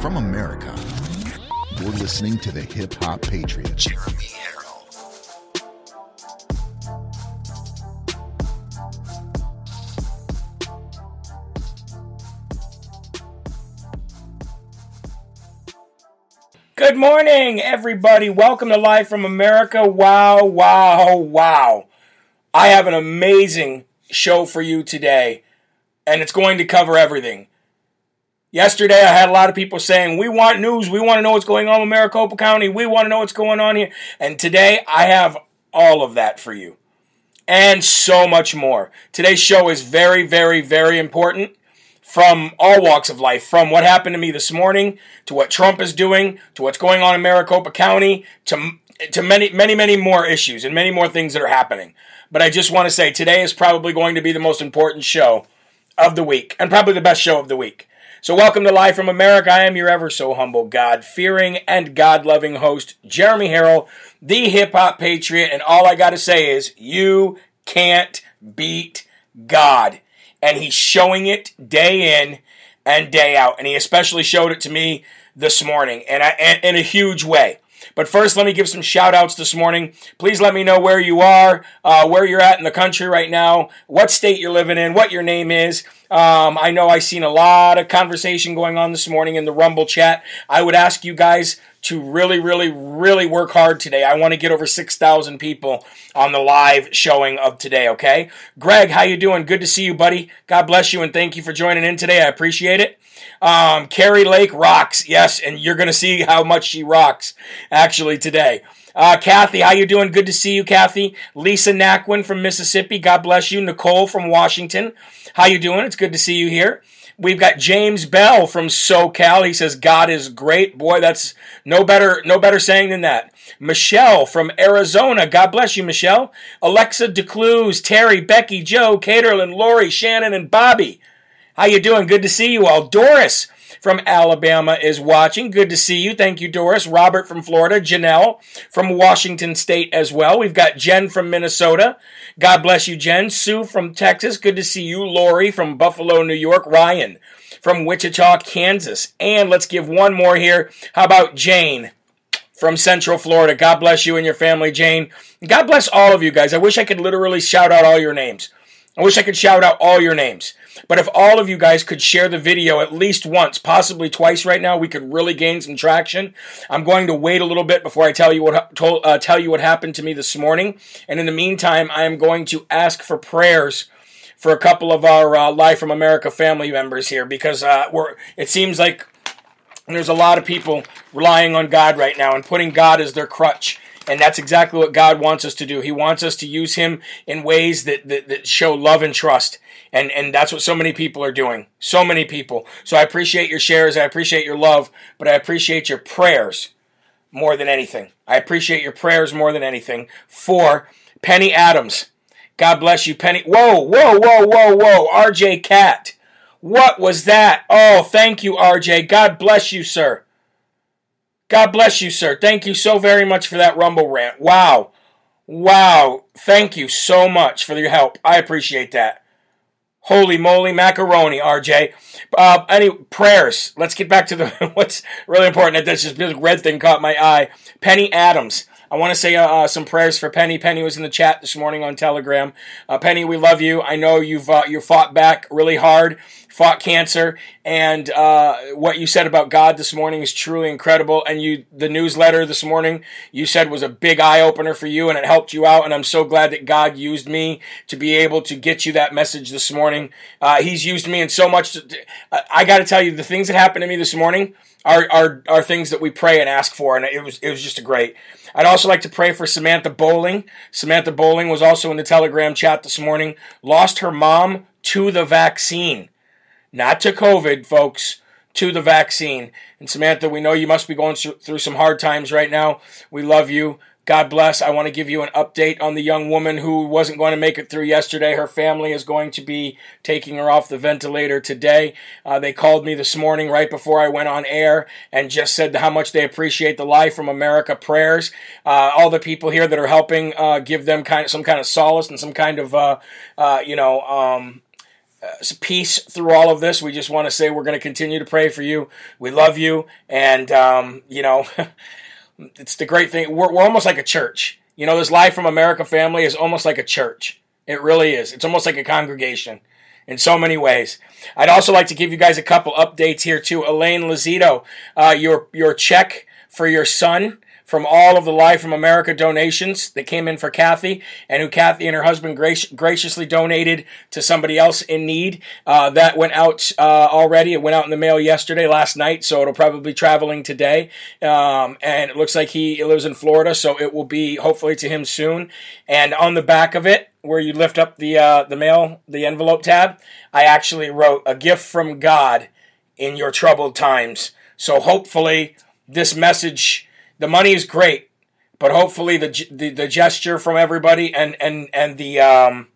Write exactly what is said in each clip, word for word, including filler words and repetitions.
From America, you're listening to the Hip Hop Patriot, Jeremy Harrell. Good morning, everybody. Welcome to Live from America. Wow, wow, wow. I have an amazing show for you today, and it's going to cover everything. Yesterday, I had a lot of people saying, we want news, we want to know what's going on in Maricopa County, we want to know what's going on here, and today, I have all of that for you, and so much more. Today's show is very, very, very important from all walks of life, from what happened to me this morning, to what Trump is doing, to what's going on in Maricopa County, to to many, many, many more issues, and many more things that are happening. But I just want to say, today is probably going to be the most important show of the week, and probably the best show of the week. So welcome to Live from America. I am your ever so humble, God-fearing, and God-loving host, Jeremy Harrell, the hip-hop patriot, and all I got to say is, you can't beat God. And he's showing it day in and day out, and he especially showed it to me this morning, and, I, and in a huge way. But first, let me give some shout-outs this morning. Please let me know where you are, uh, where you're at in the country right now, what state you're living in, what your name is. Um, I know I've seen a lot of conversation going on this morning in the Rumble chat. I would ask you guys to really, really, really work hard today. I want to get over six thousand people on the live showing of today, okay? Greg, how you doing? Good to see you, buddy. God bless you, and thank you for joining in today. I appreciate it. Um, Kari Lake rocks, yes, and you're going to see how much she rocks, actually, today. Uh, Kathy, how you doing? Good to see you, Kathy. Lisa Naquin from Mississippi, God bless you. Nicole from Washington, how you doing? It's good to see you here. We've got James Bell from SoCal. He says, God is great. Boy, that's no better, no better saying than that. Michelle from Arizona, God bless you, Michelle. Alexa DeCluse, Terry, Becky, Joe, Caterlin, Lori, Shannon, and Bobby. How you doing? Good to see you all. Doris from Alabama is watching. Good to see you. Thank you, Doris. Robert from Florida. Janelle from Washington State as well. We've got Jen from Minnesota. God bless you, Jen. Sue from Texas. Good to see you. Lori from Buffalo, New York. Ryan from Wichita, Kansas. And let's give one more here. How about Jane from Central Florida? God bless you and your family, Jane. God bless all of you guys. I wish I could literally shout out all your names. I wish I could shout out all your names. But if all of you guys could share the video at least once, possibly twice right now, we could really gain some traction. I'm going to wait a little bit before I tell you what uh, tell you what happened to me this morning. And in the meantime, I am going to ask for prayers for a couple of our uh, Live from America family members here, because uh, we're it seems like there's a lot of people relying on God right now and putting God as their crutch. And that's exactly what God wants us to do. He wants us to use him in ways that, that, that show love and trust. And, and that's what so many people are doing. So many people. So I appreciate your shares. I appreciate your love. But I appreciate your prayers more than anything. I appreciate your prayers more than anything for Penny Adams. God bless you, Penny. Whoa, whoa, whoa, whoa, whoa. R J Cat. What was that? Oh, thank you, R J. God bless you, sir. God bless you, sir. Thank you so very much for that Rumble rant. Wow. Wow. Thank you so much for your help. I appreciate that. Holy moly macaroni, R J. Uh, any prayers? Let's get back to the what's really important. That's just this red thing caught my eye. Penny Adams. I want to say uh, some prayers for Penny. Penny was in the chat this morning on Telegram. Uh, Penny, we love you. I know you've uh, you fought back really hard, fought cancer, and uh, what you said about God this morning is truly incredible. And you, the newsletter this morning, you said was a big eye-opener for you, and it helped you out. And I'm so glad that God used me to be able to get you that message this morning. Uh, he's used me in so much. To, I got to tell you, the things that happened to me this morning Are, are are things that we pray and ask for, and it was it was just a great. I'd also like to pray for Samantha Bowling. Samantha Bowling was also in the Telegram chat this morning. Lost her mom to the vaccine, not to COVID, folks, to the vaccine. And Samantha, we know you must be going through some hard times right now. We love you. God bless. I want to give you an update on the young woman who wasn't going to make it through yesterday. Her family is going to be taking her off the ventilator today. Uh, they called me this morning right before I went on air and just said how much they appreciate the Live from America prayers. Uh, all the people here that are helping uh, give them kind of, some kind of solace and some kind of, uh, uh, you know, um, peace through all of this. We just want to say we're going to continue to pray for you. We love you. And, um, you know, it's the great thing. We're, we're almost like a church. You know, this Live from America family is almost like a church. It really is. It's almost like a congregation in so many ways. I'd also like to give you guys a couple updates here, too. Elaine Lazito, uh, your your check for your son from all of the Live from America donations that came in for Kathy, and who Kathy and her husband grac- graciously donated to somebody else in need. Uh, that went out uh, already. It went out in the mail yesterday, last night, so it'll probably be traveling today. Um, and it looks like he lives in Florida, so it will be hopefully to him soon. And on the back of it, where you lift up the uh, the mail, the envelope tab, I actually wrote, "A gift from God in your troubled times." So hopefully this message... The money is great, but hopefully the the, the gesture from everybody and and and the um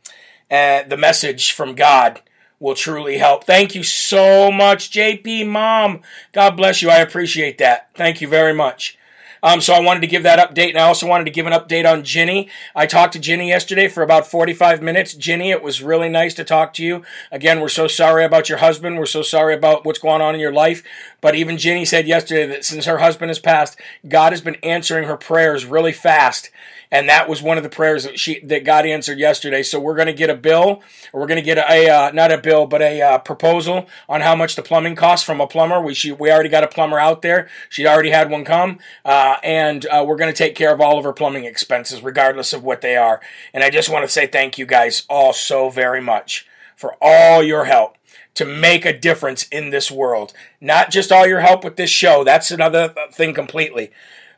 and the message from God will truly help. Thank you so much, J P Mom. God bless you. I appreciate that. Thank you very much. Um, so I wanted to give that update, and I also wanted to give an update on Ginny. I talked to Ginny yesterday for about forty-five minutes. Ginny, it was really nice to talk to you. Again, we're so sorry about your husband. We're so sorry about what's going on in your life. But even Ginny said yesterday that since her husband has passed, God has been answering her prayers really fast. And that was one of the prayers that she that God answered yesterday. So we're going to get a bill, or we're going to get a, uh, not a bill, but a uh, proposal on how much the plumbing costs from a plumber. We she, we already got a plumber out there. She already had one come. Uh, and uh, we're going to take care of all of her plumbing expenses, regardless of what they are. And I just want to say thank you guys all so very much for all your help to make a difference in this world. Not just all your help with this show. That's another thing completely.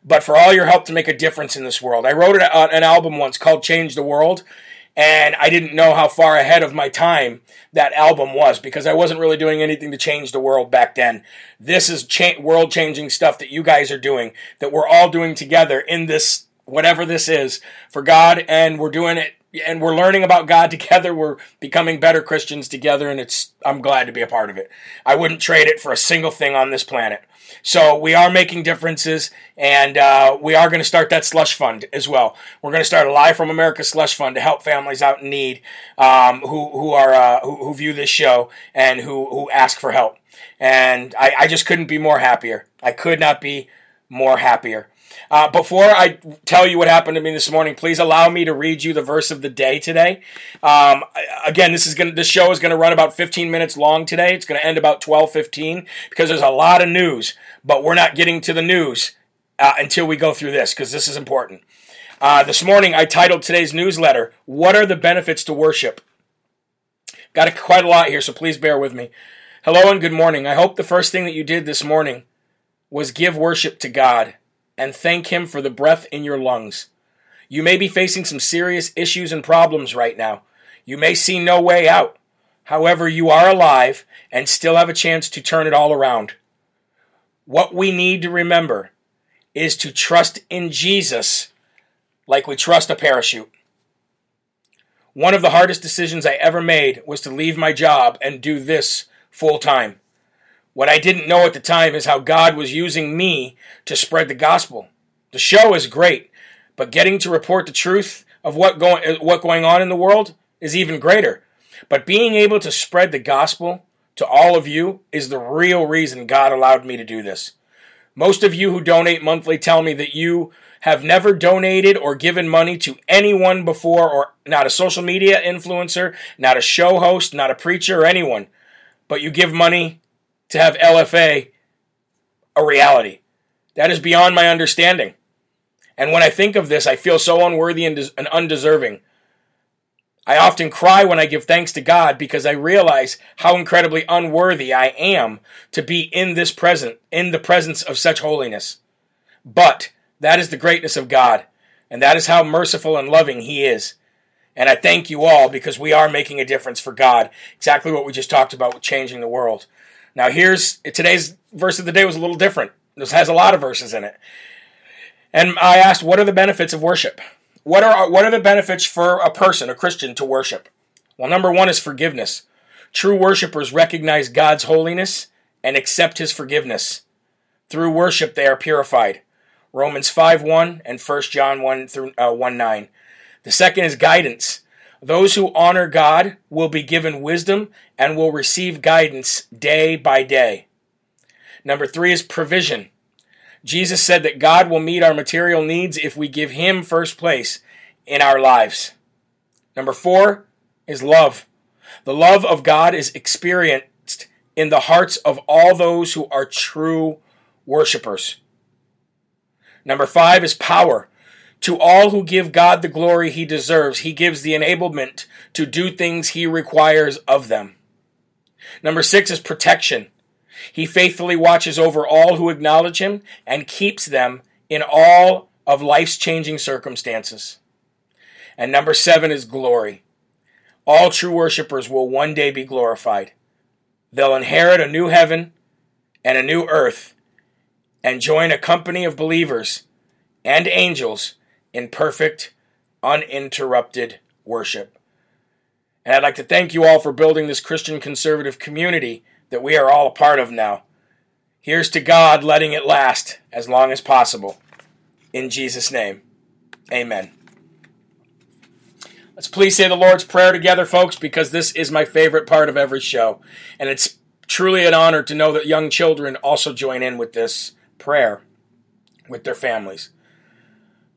But for all your help to make a difference in this world. I wrote an album once called Change the World, and I didn't know how far ahead of my time that album was, because I wasn't really doing anything to change the world back then. This is cha- world-changing stuff that you guys are doing, that we're all doing together in this, whatever this is, for God, and we're doing it, and we're learning about God together. We're becoming better Christians together, and it's I'm glad to be a part of it. I wouldn't trade it for a single thing on this planet. So we are making differences, and uh, we are going to start that slush fund as well. We're going to start a Live from America slush fund to help families out in need um, who who are uh, who, who view this show and who, who ask for help. And I, I just couldn't be more happier. I could not be more happier. Uh, before I tell you what happened to me this morning, please allow me to read you the verse of the day today. Um, again, this is going this show is going to run about fifteen minutes long today. It's going to end about twelve fifteen because there's a lot of news, but we're not getting to the news uh, until we go through this, because this is important. Uh, this morning, I titled today's newsletter, "What Are the Benefits to Worship?" Got a, quite a lot here, so please bear with me. Hello and good morning. I hope the first thing that you did this morning was give worship to God and thank Him for the breath in your lungs. You may be facing some serious issues and problems right now. You may see no way out. However, you are alive and still have a chance to turn it all around. What we need to remember is to trust in Jesus like we trust a parachute. One of the hardest decisions I ever made was to leave my job and do this full time. What I didn't know at the time is how God was using me to spread the gospel. The show is great, but getting to report the truth of what going what going on in the world is even greater. But being able to spread the gospel to all of you is the real reason God allowed me to do this. Most of you who donate monthly tell me that you have never donated or given money to anyone before, or not a social media influencer, not a show host, not a preacher, or anyone, but you give money to have L F A a reality. That is beyond my understanding. And when I think of this, I feel so unworthy and undeserving. I often cry when I give thanks to God, because I realize how incredibly unworthy I am to be in this present, in the presence of such holiness. But that is the greatness of God, and that is how merciful and loving He is. And I thank you all, because we are making a difference for God. Exactly what we just talked about with changing the world. Now here's, today's verse of the day was a little different. This has a lot of verses in it. And I asked, what are the benefits of worship? What are what are the benefits for a person, a Christian, to worship? Well, number one is forgiveness. True worshipers recognize God's holiness and accept His forgiveness. Through worship, they are purified. Romans five one and First John one through uh, one nine. The second is guidance. Those who honor God will be given wisdom and will receive guidance day by day. Number three is provision. Jesus said that God will meet our material needs if we give Him first place in our lives. Number four is love. The love of God is experienced in the hearts of all those who are true worshipers. Number five is power. To all who give God the glory He deserves, He gives the enablement to do things He requires of them. Number six is protection. He faithfully watches over all who acknowledge Him and keeps them in all of life's changing circumstances. And number seven is glory. All true worshipers will one day be glorified. They'll inherit a new heaven and a new earth and join a company of believers and angels in perfect, uninterrupted worship. And I'd like to thank you all for building this Christian conservative community that we are all a part of now. Here's to God letting it last as long as possible. In Jesus' name, amen. Let's please say the Lord's Prayer together, folks, because this is my favorite part of every show. And it's truly an honor to know that young children also join in with this prayer with their families.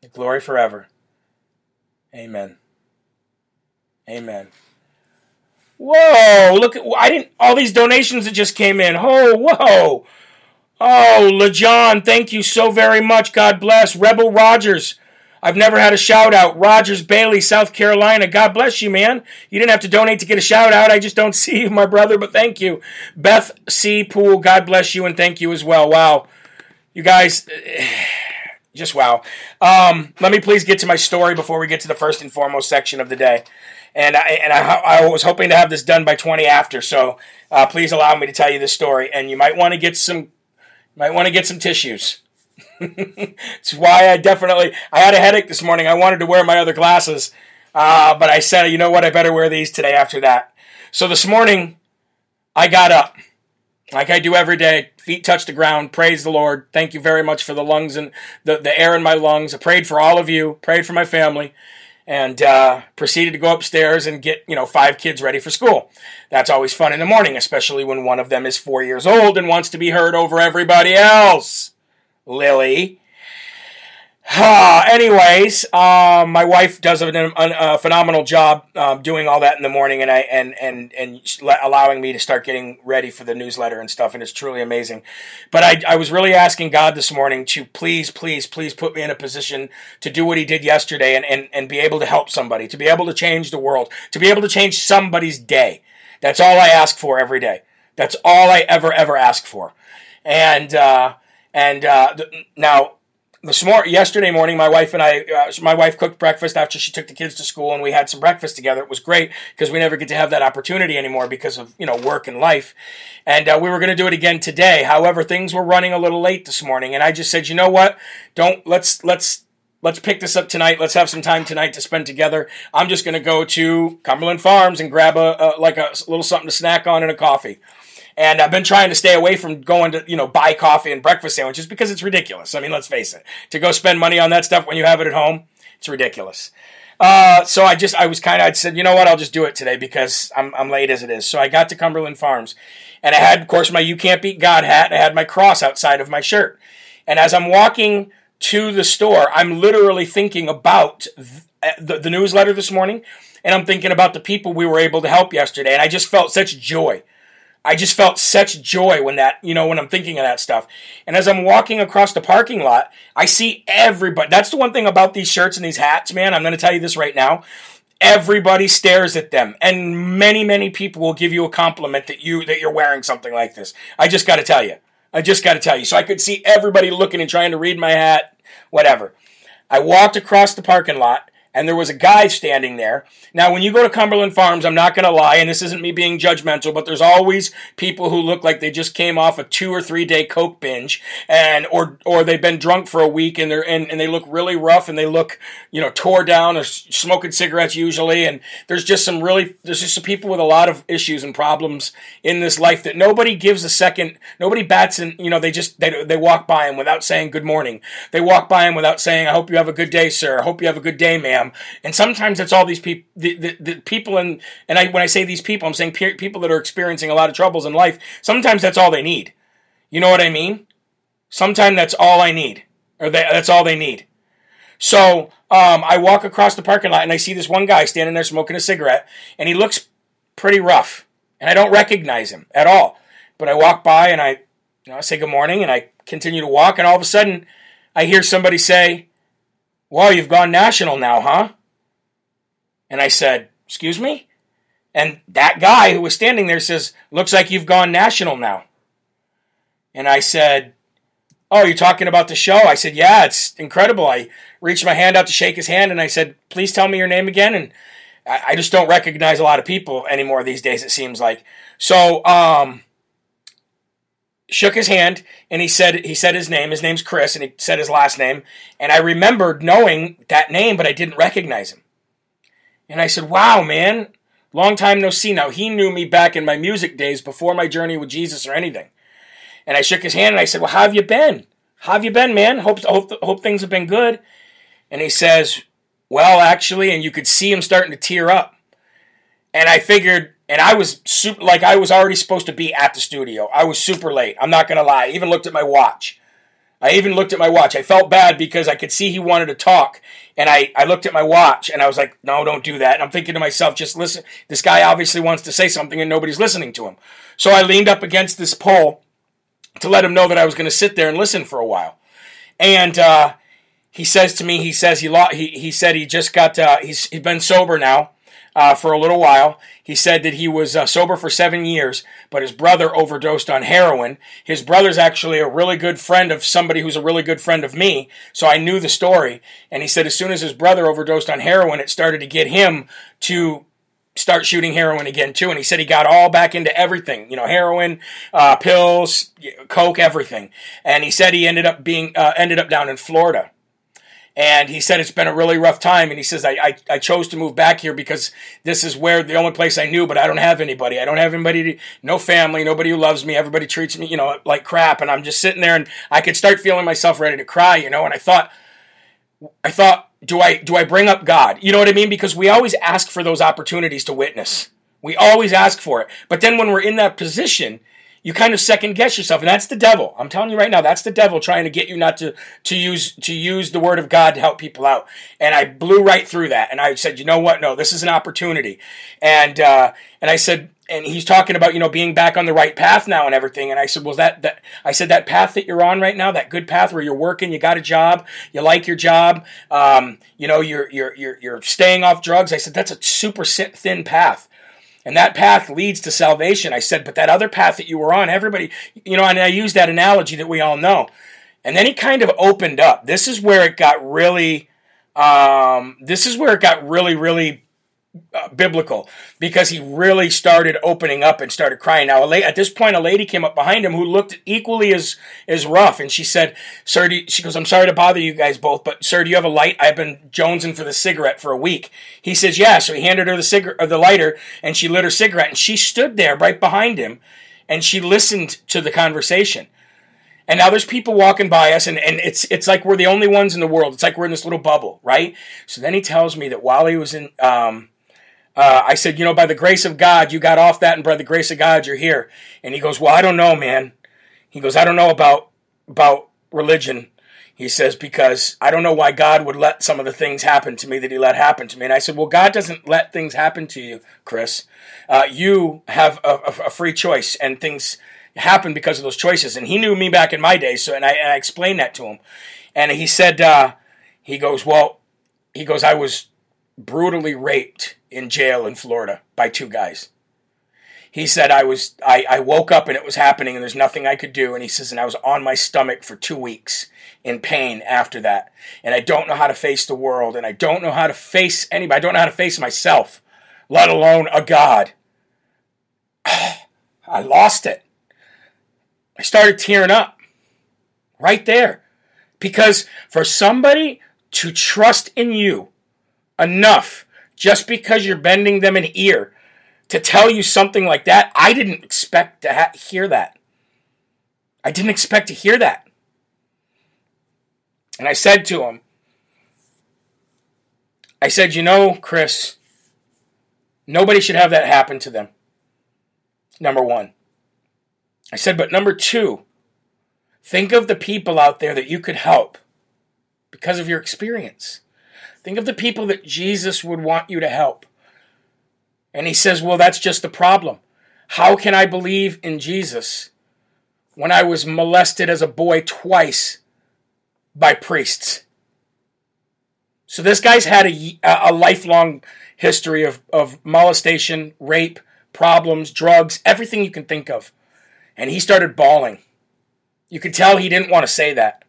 the glory forever. Amen. Amen. Whoa, look at, I didn't, all these donations that just came in. Oh, whoa. Oh, LeJohn, thank you so very much. God bless. Rebel Rogers, I've never had a shout out. Rogers Bailey, South Carolina, God bless you, man. You didn't have to donate to get a shout out. I just don't see you, my brother, but thank you. Beth C. Poole, God bless you and thank you as well. Wow. You guys, just wow. Um, let me please get to my story before we get to the first and foremost section of the day. And I and I, I was hoping to have this done by twenty after, so uh, please allow me to tell you this story. And you might want to get some, might want to get some tissues. It's why I definitely I had a headache this morning. I wanted to wear my other glasses, uh, but I said, you know what? I better wear these today. After that, so this morning I got up like I do every day. Feet touched the ground. Praise the Lord. Thank you very much for the lungs and the the air in my lungs. I prayed for all of you. Prayed for my family. And uh, proceeded to go upstairs and get, you know, five kids ready for school. That's always fun in the morning, especially when one of them is four years old and wants to be heard over everybody else. Lily. Anyways, uh, my wife does a, a, a phenomenal job uh, doing all that in the morning, and I and and and allowing me to start getting ready for the newsletter and stuff, and it's truly amazing. But I, I was really asking God this morning to please, please, please put me in a position to do what He did yesterday, and and and be able to help somebody, to be able to change the world, to be able to change somebody's day. That's all I ask for every day. That's all I ever ever ask for. And uh, and uh, now. This morning, yesterday morning, my wife and I, uh, my wife cooked breakfast after she took the kids to school, and we had some breakfast together. It was great because we never get to have that opportunity anymore because of, you know, work and life. And uh, we were going to do it again today. However, things were running a little late this morning, and I just said, you know what? Don't let's let's let's pick this up tonight. Let's have some time tonight to spend together. I'm just going to go to Cumberland Farms and grab a, a like a little something to snack on and a coffee. And I've been trying to stay away from going to, you know, buy coffee and breakfast sandwiches because it's ridiculous. I mean, let's face it. To go spend money on that stuff when you have it at home, it's ridiculous. Uh, so I just, I was kind of, I said, you know what, I'll just do it today because I'm I'm late as it is. So I got to Cumberland Farms and I had, of course, my You Can't Beat God hat. And I had my cross outside of my shirt. And as I'm walking to the store, I'm literally thinking about th- the, the newsletter this morning. And I'm thinking about the people we were able to help yesterday. And I just felt such joy. I just felt such joy when that, you know, when I'm thinking of that stuff. And as I'm walking across the parking lot, I see everybody. That's the one thing about these shirts and these hats, man. I'm going to tell you this right now. Everybody stares at them. And many, many people will give you a compliment that, you, that you're wearing something like this. I just got to tell you. I just got to tell you. So I could see everybody looking and trying to read my hat, whatever. I walked across the parking lot and there was a guy standing there. Now, when you go to Cumberland Farms, I'm not going to lie, and this isn't me being judgmental, but there's always people who look like they just came off a two- or three-day Coke binge, and or or they've been drunk for a week, and they're and, and they look really rough, and they look, you know, tore down, or smoking cigarettes usually, and there's just some really, there's just some people with a lot of issues and problems in this life that nobody gives a second, nobody bats, and, you know, they just, they, they walk by him without saying good morning. They walk by him without saying, I hope you have a good day, sir. I hope you have a good day, ma'am. And sometimes it's all these people, the, the, the people, in, and I, when I say these people, I'm saying pe- people that are experiencing a lot of troubles in life. Sometimes that's all they need. You know what I mean? Sometimes that's all I need, or they, that's all they need. So um, I walk across the parking lot, and I see this one guy standing there smoking a cigarette, and he looks pretty rough, and I don't recognize him at all. But I walk by, and I, you know, I say good morning, and I continue to walk, and all of a sudden, I hear somebody say, wow, you've gone national now, huh? And I said, excuse me? And that guy who was standing there says, looks like you've gone national now. And I said, oh, you're talking about the show? I said, yeah, it's incredible. I reached my hand out to shake his hand, and I said, please tell me your name again. And I, I just don't recognize a lot of people anymore these days, it seems like. So, um... shook his hand, and he said he said his name. His name's Chris, and he said his last name. And I remembered knowing that name, but I didn't recognize him. And I said, wow, man, long time no see. Now, he knew me back in my music days before my journey with Jesus or anything. And I shook his hand, and I said, well, how have you been? How have you been, man? Hope, hope, hope things have been good. And he says, well, actually, and you could see him starting to tear up. And I figured... And I was super, like, I was already supposed to be at the studio. I was super late. I'm not going to lie. I even looked at my watch. I even looked at my watch. I felt bad because I could see he wanted to talk. And I, I looked at my watch, and I was like, no, don't do that. And I'm thinking to myself, just listen. This guy obviously wants to say something, and nobody's listening to him. So I leaned up against this pole to let him know that I was going to sit there and listen for a while. And uh, he says to me, he says he lo- he, he said he just got, uh, he's, he's been sober now. Uh, for a little while. He said that he was uh, sober for seven years, but his brother overdosed on heroin. His brother's actually a really good friend of somebody who's a really good friend of me, so I knew the story. And he said as soon as his brother overdosed on heroin, it started to get him to start shooting heroin again, too. And he said he got all back into everything, you know, heroin, uh, pills, coke, everything. And he said he ended up being uh, ended up down in Florida. And he said it's been a really rough time, and he says, I, I, I chose to move back here because this is where the only place I knew, but I don't have anybody. I don't have anybody, to, no family, nobody who loves me. Everybody treats me, you know, like crap, and I'm just sitting there, and I could start feeling myself ready to cry, you know, and I thought, I thought, do I, do I bring up God? You know what I mean? Because we always ask for those opportunities to witness. We always ask for it. But then when we're in that position, you kind of second guess yourself, and that's the devil. I'm telling you right now, that's the devil trying to get you not to, to use to use the word of God to help people out. And I blew right through that, and I said, you know what? No, this is an opportunity. And uh, and I said, and he's talking about, you know, being back on the right path now and everything. And I said, well, that that I said that path that you're on right now, that good path where you're working, you got a job, you like your job, um, you know, you're you're you're you're staying off drugs. I said that's a super thin path. And that path leads to salvation. I said, but that other path that you were on, everybody, you know, and I used that analogy that we all know. And then he kind of opened up. This is where it got really, um, this is where it got really, really uh, biblical, because he really started opening up and started crying. Now, a la- at this point, a lady came up behind him who looked equally as, as rough. And she said, sir, do you, she goes, I'm sorry to bother you guys both, but sir, do you have a light? I've been jonesing for the cigarette for a week. He says, yeah. So he handed her the cigarette, or the lighter, and she lit her cigarette, and she stood there right behind him, and she listened to the conversation. And now there's people walking by us, and, and it's it's like we're the only ones in the world. It's like we're in this little bubble, right? So then he tells me that while he was in... Um, Uh, I said, you know, by the grace of God, you got off that, and by the grace of God, you're here. And he goes, well, I don't know, man. He goes, I don't know about about religion. He says, because I don't know why God would let some of the things happen to me that he let happen to me. And I said, well, God doesn't let things happen to you, Chris. Uh, you have a, a free choice, and things happen because of those choices. And he knew me back in my day, so and I, and I explained that to him. And he said, uh, he goes, well, he goes, I was brutally raped in jail in Florida by two guys. He said, I was, I, I woke up and it was happening and there's nothing I could do. And he says, and I was on my stomach for two weeks in pain after that. And I don't know how to face the world. And I don't know how to face anybody. I don't know how to face myself, let alone a God. I lost it. I started tearing up right there. Because for somebody to trust in you enough, just because you're bending them an ear, to tell you something like that, I didn't expect to ha- hear that. I didn't expect to hear that. And I said to him, I said, you know, Chris, nobody should have that happen to them, number one. I said, but number two, think of the people out there that you could help because of your experience. Think of the people that Jesus would want you to help. And he says, well, that's just the problem. How can I believe in Jesus when I was molested as a boy twice by priests? So this guy's had a, a lifelong history of, of molestation, rape, problems, drugs, everything you can think of. And he started bawling. You could tell he didn't want to say that.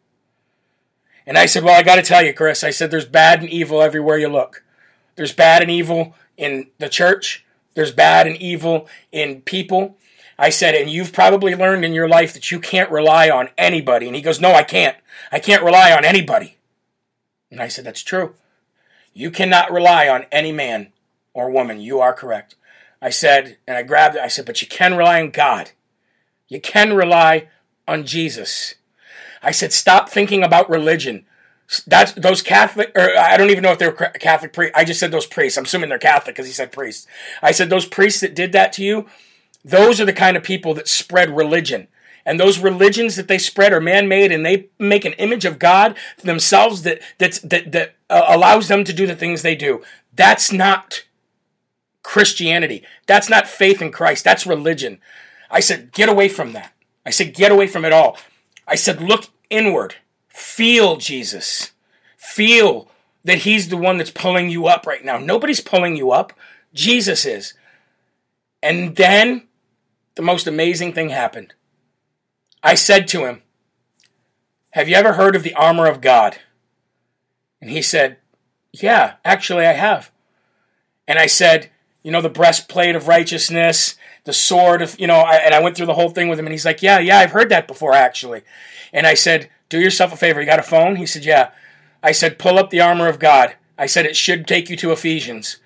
And I said, well, I got to tell you, Chris. I said, there's bad and evil everywhere you look. There's bad and evil in the church. There's bad and evil in people. I said, and you've probably learned in your life that you can't rely on anybody. And he goes, no, I can't. I can't rely on anybody. And I said, that's true. You cannot rely on any man or woman. You are correct. I said, and I grabbed it. I said, but you can rely on God. You can rely on Jesus. I said, stop thinking about religion. That's, those Catholic, or I don't even know if they were Catholic priests. I just said those priests. I'm assuming they're Catholic because he said priests. I said, those priests that did that to you, those are the kind of people that spread religion. And those religions that they spread are man-made, and they make an image of God themselves that that's, that that uh, allows them to do the things they do. That's not Christianity. That's not faith in Christ. That's religion. I said, get away from that. I said, get away from it all. I said, look inward. Feel Jesus. Feel that he's the one that's pulling you up right now. Nobody's pulling you up. Jesus is. And then the most amazing thing happened. I said to him, have you ever heard of the armor of God? And he said, yeah, actually I have. And I said, you know, the breastplate of righteousness, the sword of, you know, I, and I went through the whole thing with him, and he's like, yeah, yeah, I've heard that before, actually. And I said, do yourself a favor. You got a phone? He said, yeah. I said, pull up the armor of God. I said, it should take you to Ephesians.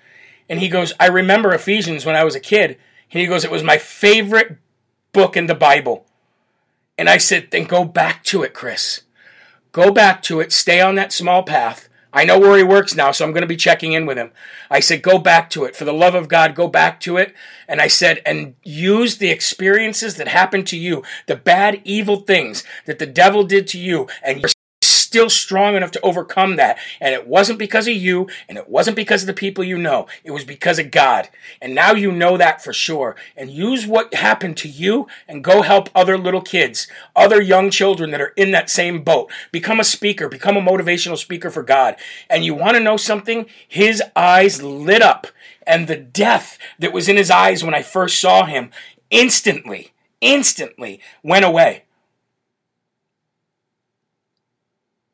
And he goes, I remember Ephesians when I was a kid. And he goes, it was my favorite book in the Bible. And I said, then go back to it, Chris. Go back to it. Stay on that small path. I know where he works now, so I'm going to be checking in with him. I said, go back to it. For the love of God, go back to it. And I said, and use the experiences that happened to you, the bad, evil things that the devil did to you, and you're still strong enough to overcome that. And it wasn't because of you, and it wasn't because of the people you know. It was because of God. And now you know that for sure. And use what happened to you and go help other little kids, other young children that are in that same boat. Become a speaker. Become a motivational speaker for God. And you want to know something? His eyes lit up. And the death that was in his eyes when I first saw him instantly, instantly went away.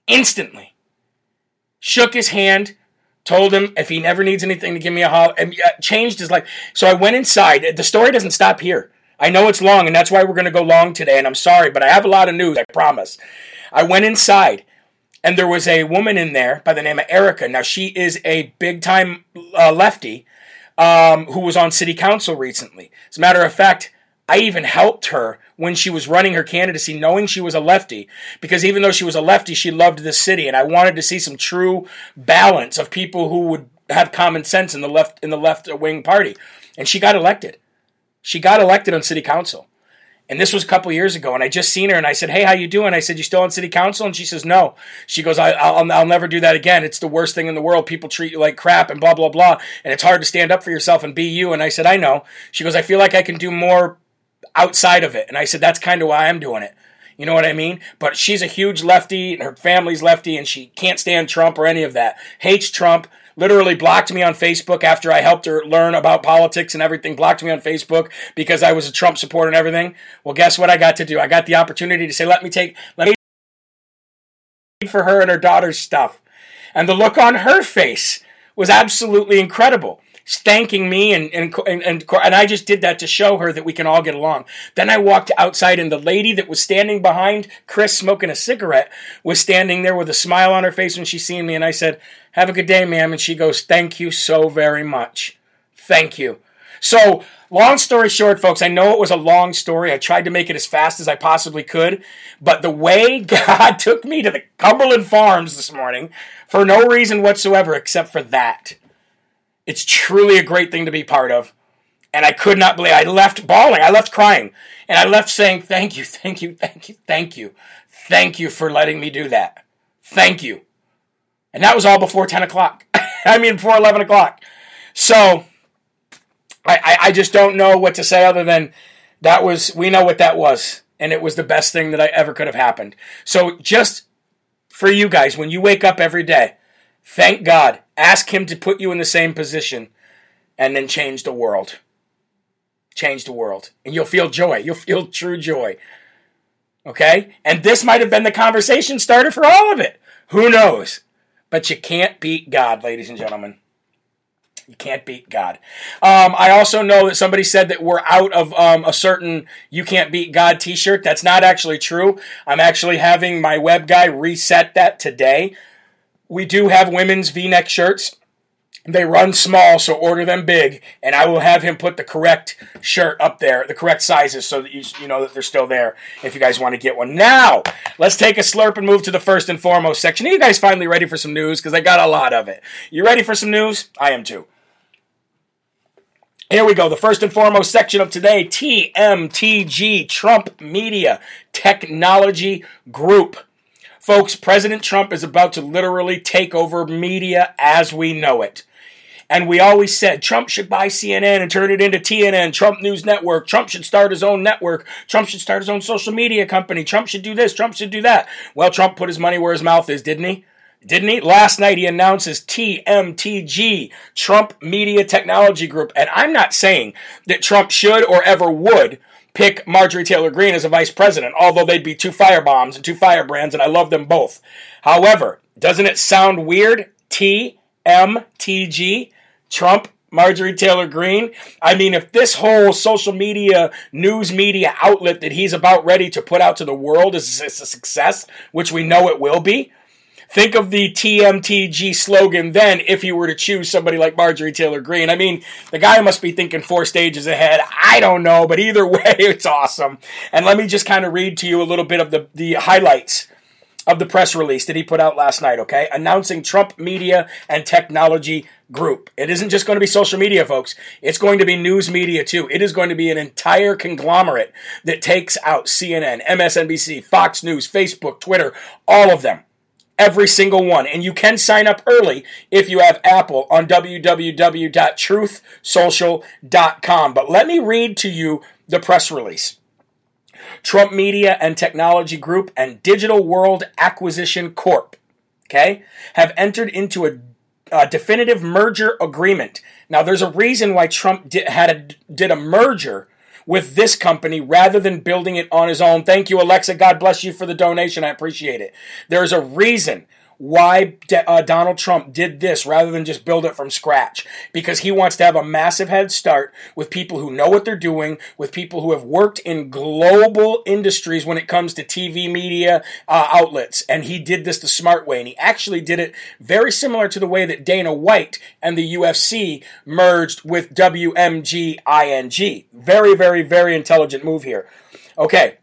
Instantly. Shook his hand, told him if he never needs anything to give me a holler, and changed his life. So I went inside. The story doesn't stop here. I know it's long, and that's why we're going to go long today, and I'm sorry, but I have a lot of news, I promise. I went inside, and there was a woman in there by the name of Erica. Now, she is a big-time uh, lefty um, who was on city council recently. As a matter of fact, I even helped her when she was running her candidacy, knowing she was a lefty, because even though she was a lefty, she loved this city, and I wanted to see some true balance of people who would have common sense in the left in the left-wing party. And she got elected. She got elected on city council. And this was a couple years ago, and I just seen her, and I said, hey, how you doing? I said, you still on city council? And she says, no. She goes, I, I'll, I'll never do that again. It's the worst thing in the world. People treat you like crap and blah, blah, blah, and it's hard to stand up for yourself and be you. And I said, I know. She goes, I feel like I can do more outside of it. And I said, that's kind of why I'm doing it. You know what I mean? But she's a huge lefty, and her family's lefty, and she can't stand Trump or any of that. Hates Trump, literally blocked me on Facebook after I helped her learn about politics and everything, blocked me on Facebook because I was a Trump supporter and everything. Well, guess what I got to do? I got the opportunity to say, let me take, let me for her and her daughter's stuff. And the look on her face was absolutely incredible. Thanking me, and, and and and and I just did that to show her that we can all get along. Then I walked outside, and the lady that was standing behind Chris smoking a cigarette was standing there with a smile on her face when she seen me, and I said, have a good day, ma'am, and she goes, thank you so very much. Thank you. So, long story short, folks, I know it was a long story. I tried to make it as fast as I possibly could, but the way God took me to the Cumberland Farms this morning, for no reason whatsoever except for that, it's truly a great thing to be part of. And I could not believe, I left bawling, I left crying, and I left saying, thank you, thank you, thank you, thank you, thank you for letting me do that. Thank you. And that was all before ten o'clock. I mean, before eleven o'clock. So, I, I, I just don't know what to say other than that was, we know what that was. And it was the best thing that I ever could have happened. So, just for you guys, when you wake up every day, thank God. Ask him to put you in the same position and then change the world. Change the world. And you'll feel joy. You'll feel true joy. Okay? And this might have been the conversation starter for all of it. Who knows? But you can't beat God, ladies and gentlemen. You can't beat God. Um, I also know that somebody said that we're out of um, a certain You Can't Beat God t-shirt. That's not actually true. I'm actually having my web guy reset that today. We do have women's V-neck shirts. They run small, so order them big, and I will have him put the correct shirt up there, the correct sizes, so that you, you know that they're still there if you guys want to get one. Now, let's take a slurp and move to the first and foremost section. Are you guys finally ready for some news? Because I got a lot of it. You ready for some news? I am too. Here we go. The first and foremost section of today, T M T G, Trump Media Technology Group. Folks, President Trump is about to literally take over media as we know it. And we always said Trump should buy C N N and turn it into T N N, Trump News Network. Trump should start his own network. Trump should start his own social media company. Trump should do this. Trump should do that. Well, Trump put his money where his mouth is, didn't he? Didn't he? Last night he announces T M T G, Trump Media Technology Group. And I'm not saying that Trump should or ever would pick Marjorie Taylor Greene as a vice president, although they'd be two firebombs and two firebrands, and I love them both. However, doesn't it sound weird? T M T G, Trump, Marjorie Taylor Greene. I mean, if this whole social media, news media outlet that he's about ready to put out to the world is a success, which we know it will be, think of the T M T G slogan then if he were to choose somebody like Marjorie Taylor Greene. I mean, the guy must be thinking four stages ahead. I don't know, but either way, it's awesome. And let me just kind of read to you a little bit of the, the highlights of the press release that he put out last night, okay? Announcing Trump Media and Technology Group. It isn't just going to be social media, folks. It's going to be news media, too. It is going to be an entire conglomerate that takes out C N N, M S N B C, Fox News, Facebook, Twitter, all of them. Every single one. And you can sign up early if you have Apple on w w w dot truth social dot com. But let me read to you the press release. Trump Media and Technology Group and Digital World Acquisition Corp, okay, have entered into a Uh, definitive merger agreement. Now, there's a reason why Trump did, had a, did a merger with this company rather than building it on his own. Thank you, Alexa. God bless you for the donation. I appreciate it. There's a reason why De- uh, Donald Trump did this rather than just build it from scratch. Because he wants to have a massive head start with people who know what they're doing, with people who have worked in global industries when it comes to T V media uh, outlets. And he did this the smart way. And he actually did it very similar to the way that Dana White and the U F C merged with W M G I N G. Very, very, very intelligent move here. Okay.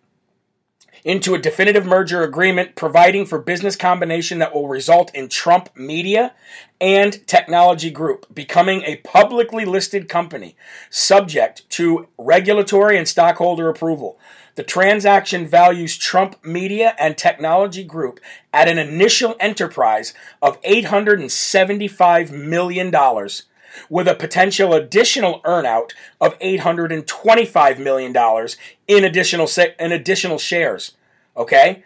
Into a definitive merger agreement providing for business combination that will result in Trump Media and Technology Group becoming a publicly listed company subject to regulatory and stockholder approval. The transaction values Trump Media and Technology Group at an initial enterprise of eight hundred seventy-five million dollars with a potential additional earnout of eight hundred twenty-five million dollars in additional in additional shares, okay,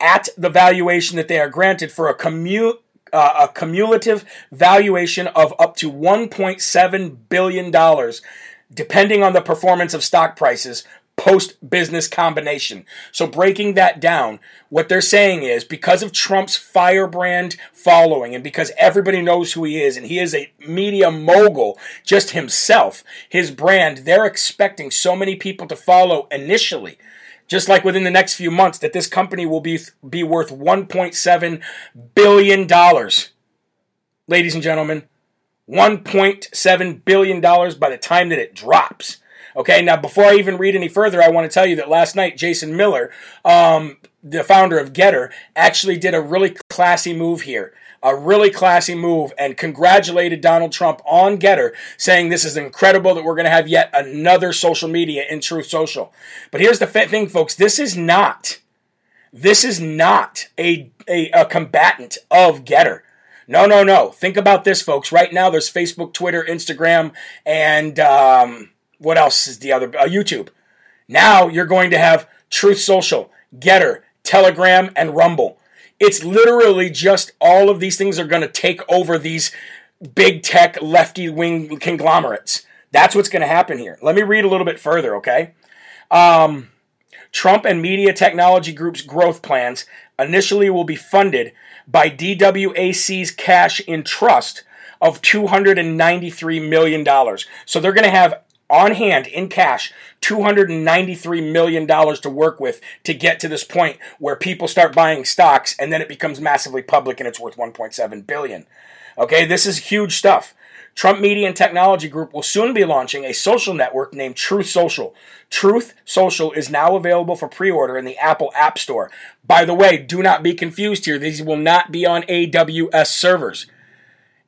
at the valuation that they are granted for a commu- uh, a cumulative valuation of up to one point seven billion dollars, depending on the performance of stock prices post-business combination. So breaking that down, what they're saying is because of Trump's firebrand following and because everybody knows who he is and he is a media mogul, just himself, his brand, they're expecting so many people to follow initially, just like within the next few months, that this company will be, be worth one point seven billion dollars. Ladies and gentlemen, one point seven billion dollars by the time that it drops. Okay, now before I even read any further, I want to tell you that last night, Jason Miller, um, the founder of GETTR, actually did a really classy move here, a really classy move, and congratulated Donald Trump on GETTR, saying this is incredible that we're going to have yet another social media in Truth Social. But here's the thing, folks, this is not, this is not a, a, a combatant of GETTR. No, no, no. Think about this, folks. Right now, there's Facebook, Twitter, Instagram, and... Um, What else is the other? Uh, YouTube. Now you're going to have Truth Social, GETTR, Telegram, and Rumble. It's literally just all of these things are going to take over these big tech lefty wing conglomerates. That's what's going to happen here. Let me read a little bit further, okay? Um, Trump and Media Technology Group's growth plans initially will be funded by D W A C's cash in trust of two hundred ninety-three million dollars. So they're going to have on hand, in cash, two hundred ninety-three million dollars to work with to get to this point where people start buying stocks and then it becomes massively public and it's worth one point seven billion dollars. Okay, this is huge stuff. Trump Media and Technology Group will soon be launching a social network named Truth Social. Truth Social is now available for pre-order in the Apple App Store. By the way, do not be confused here. These will not be on A W S servers.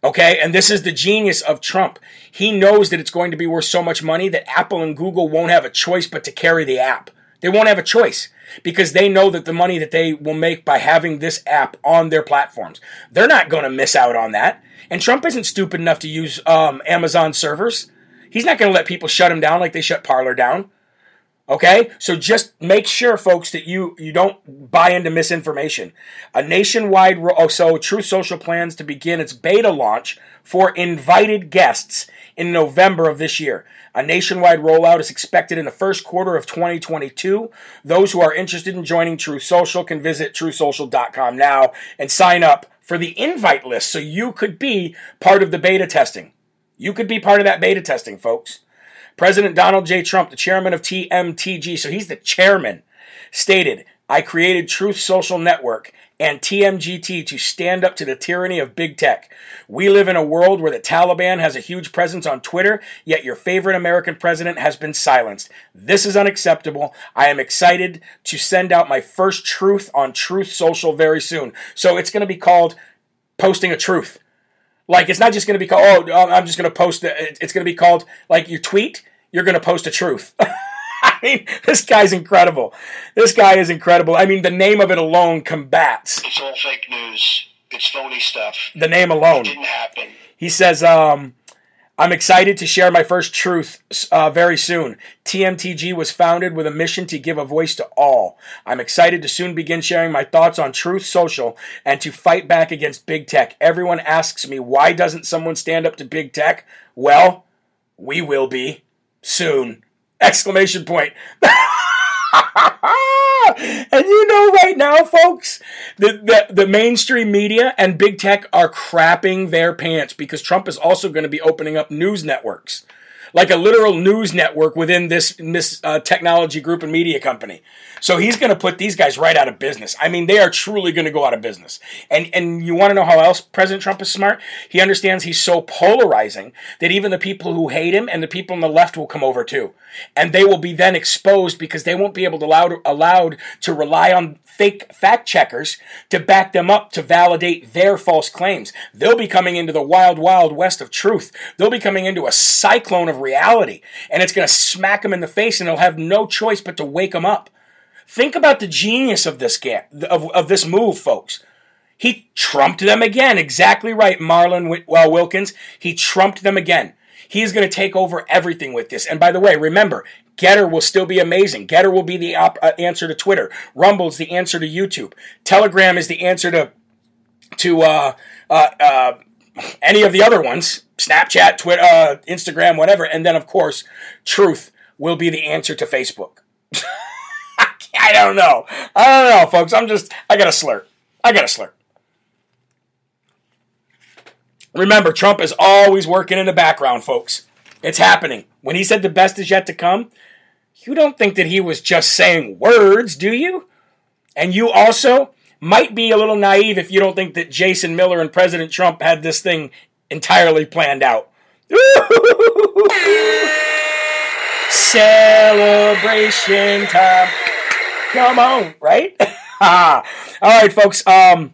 Okay, and this is the genius of Trump. He knows that it's going to be worth so much money that Apple and Google won't have a choice but to carry the app. They won't have a choice because they know that the money that they will make by having this app on their platforms, they're not going to miss out on that. And Trump isn't stupid enough to use um, Amazon servers. He's not going to let people shut him down like they shut Parler down. Okay, so just make sure, folks, that you, you don't buy into misinformation. A nationwide, oh, so Truth Social plans to begin its beta launch for invited guests in November of this year. A nationwide rollout is expected in the first quarter of twenty twenty-two. Those who are interested in joining Truth Social can visit truth social dot com now and sign up for the invite list so you could be part of the beta testing. You could be part of that beta testing, folks. President Donald J. Trump, the chairman of T M T G, so he's the chairman, stated, "I created Truth Social Network and T M G T to stand up to the tyranny of big tech. We live in a world where the Taliban has a huge presence on Twitter, yet your favorite American president has been silenced. This is unacceptable. I am excited to send out my first truth on Truth Social very soon." So it's going to be called Posting a Truth. Like, it's not just going to be called, oh, I'm just going to post, a, it's going to be called, like, you tweet, you're going to post a truth. I mean, this guy's incredible. This guy is incredible. I mean, the name of it alone combats. It's all fake news. It's phony stuff. The name alone. It didn't happen. He says, um... I'm excited to share my first truth uh, very soon. T M T G was founded with a mission to give a voice to all. I'm excited to soon begin sharing my thoughts on Truth Social and to fight back against big tech. Everyone asks me, why doesn't someone stand up to big tech? Well, we will be soon. Exclamation point. And you know right now, folks, the, the, the mainstream media and big tech are crapping their pants because Trump is also going to be opening up news networks, like a literal news network within this, this uh, technology group and media company. So he's going to put these guys right out of business. I mean, they are truly going to go out of business. And and you want to know how else President Trump is smart? He understands he's so polarizing that even the people who hate him and the people on the left will come over too. And they will be then exposed because they won't be able to allow, allowed to rely on fake fact checkers to back them up to validate their false claims. They'll be coming into the wild, wild west of truth. They'll be coming into a cyclone of reality, and it's going to smack them in the face, and they'll have no choice but to wake them up. Think about the genius of this game, of, of this move, folks. He trumped them again. Exactly right, Marlon well, Wilkins. He trumped them again. He is going to take over everything with this. And by the way, remember, GETTR will still be amazing. GETTR will be the op- uh, answer to Twitter. Rumble's the answer to YouTube. Telegram is the answer to to uh, uh, uh, any of the other ones, Snapchat, Twitter, uh, Instagram, whatever. And then, of course, Truth will be the answer to Facebook. I don't know. I don't know, folks. I'm just, I got to slurp. I got to slurp. Remember, Trump is always working in the background, folks. It's happening. When he said the best is yet to come, you don't think that he was just saying words, do you? And you also might be a little naive if you don't think that Jason Miller and President Trump had this thing entirely planned out. Celebration time. Come on, right? All right, folks. Um,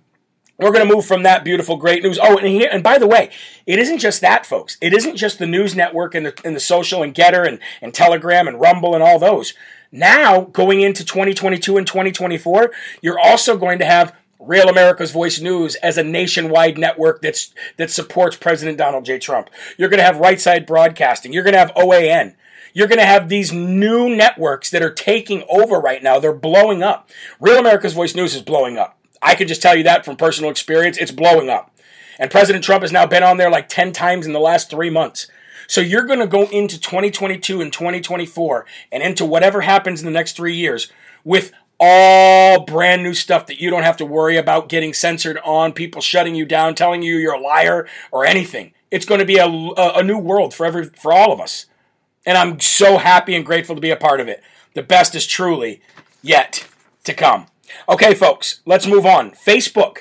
we're going to move from that beautiful, great news. Oh, and, here, and by the way, it isn't just that, folks. It isn't just the news network and the, and the social and GETTR and, and Telegram and Rumble and all those. Now, going into twenty twenty-two and twenty twenty-four, you're also going to have Real America's Voice News as a nationwide network that's that supports President Donald J. Trump. You're going to have Right Side Broadcasting. You're going to have O A N. You're going to have these new networks that are taking over right now. They're blowing up. Real America's Voice News is blowing up. I can just tell you that from personal experience. It's blowing up. And President Trump has now been on there like ten times in the last three months. So you're going to go into twenty twenty-two and twenty twenty-four and into whatever happens in the next three years with all brand new stuff that you don't have to worry about getting censored on, people shutting you down, telling you you're a liar or anything. It's going to be a, a new world for every for all of us. And I'm so happy and grateful to be a part of it. The best is truly yet to come. Okay, folks, let's move on. Facebook.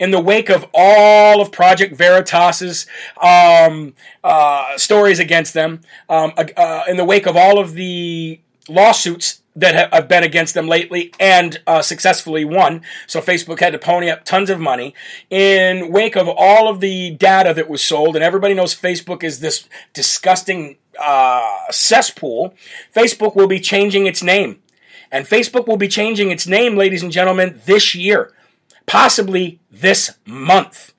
In the wake of all of Project Veritas's um, uh, stories against them, um, uh, in the wake of all of the lawsuits that have been against them lately and uh, successfully won, so Facebook had to pony up tons of money, in wake of all of the data that was sold, and everybody knows Facebook is this disgusting uh, cesspool, Facebook will be changing its name. And Facebook will be changing its name, ladies and gentlemen, this year. Possibly this month.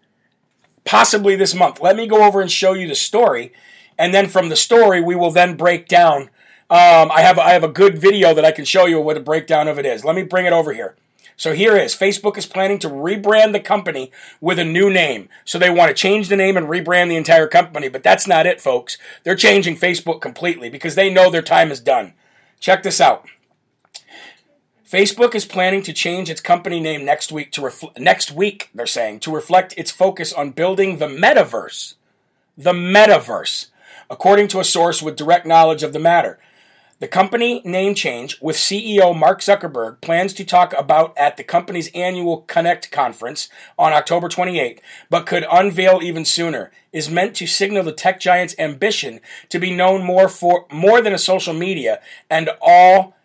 Possibly this month. Let me go over and show you the story. And then from the story, we will then break down. Um, I have I have a good video that I can show you what a breakdown of it is. Let me bring it over here. So here is. Facebook is planning to rebrand the company with a new name. So they want to change the name and rebrand the entire company. But that's not it, folks. They're changing Facebook completely because they know their time is done. Check this out. Facebook is planning to change its company name next week to refl- next week, they're saying, to reflect its focus on building the metaverse. The metaverse, according to a source with direct knowledge of the matter. The company name change with C E O Mark Zuckerberg plans to talk about at the company's annual Connect conference on October twenty-eighth, but could unveil even sooner, is meant to signal the tech giant's ambition to be known more for more than a social media and all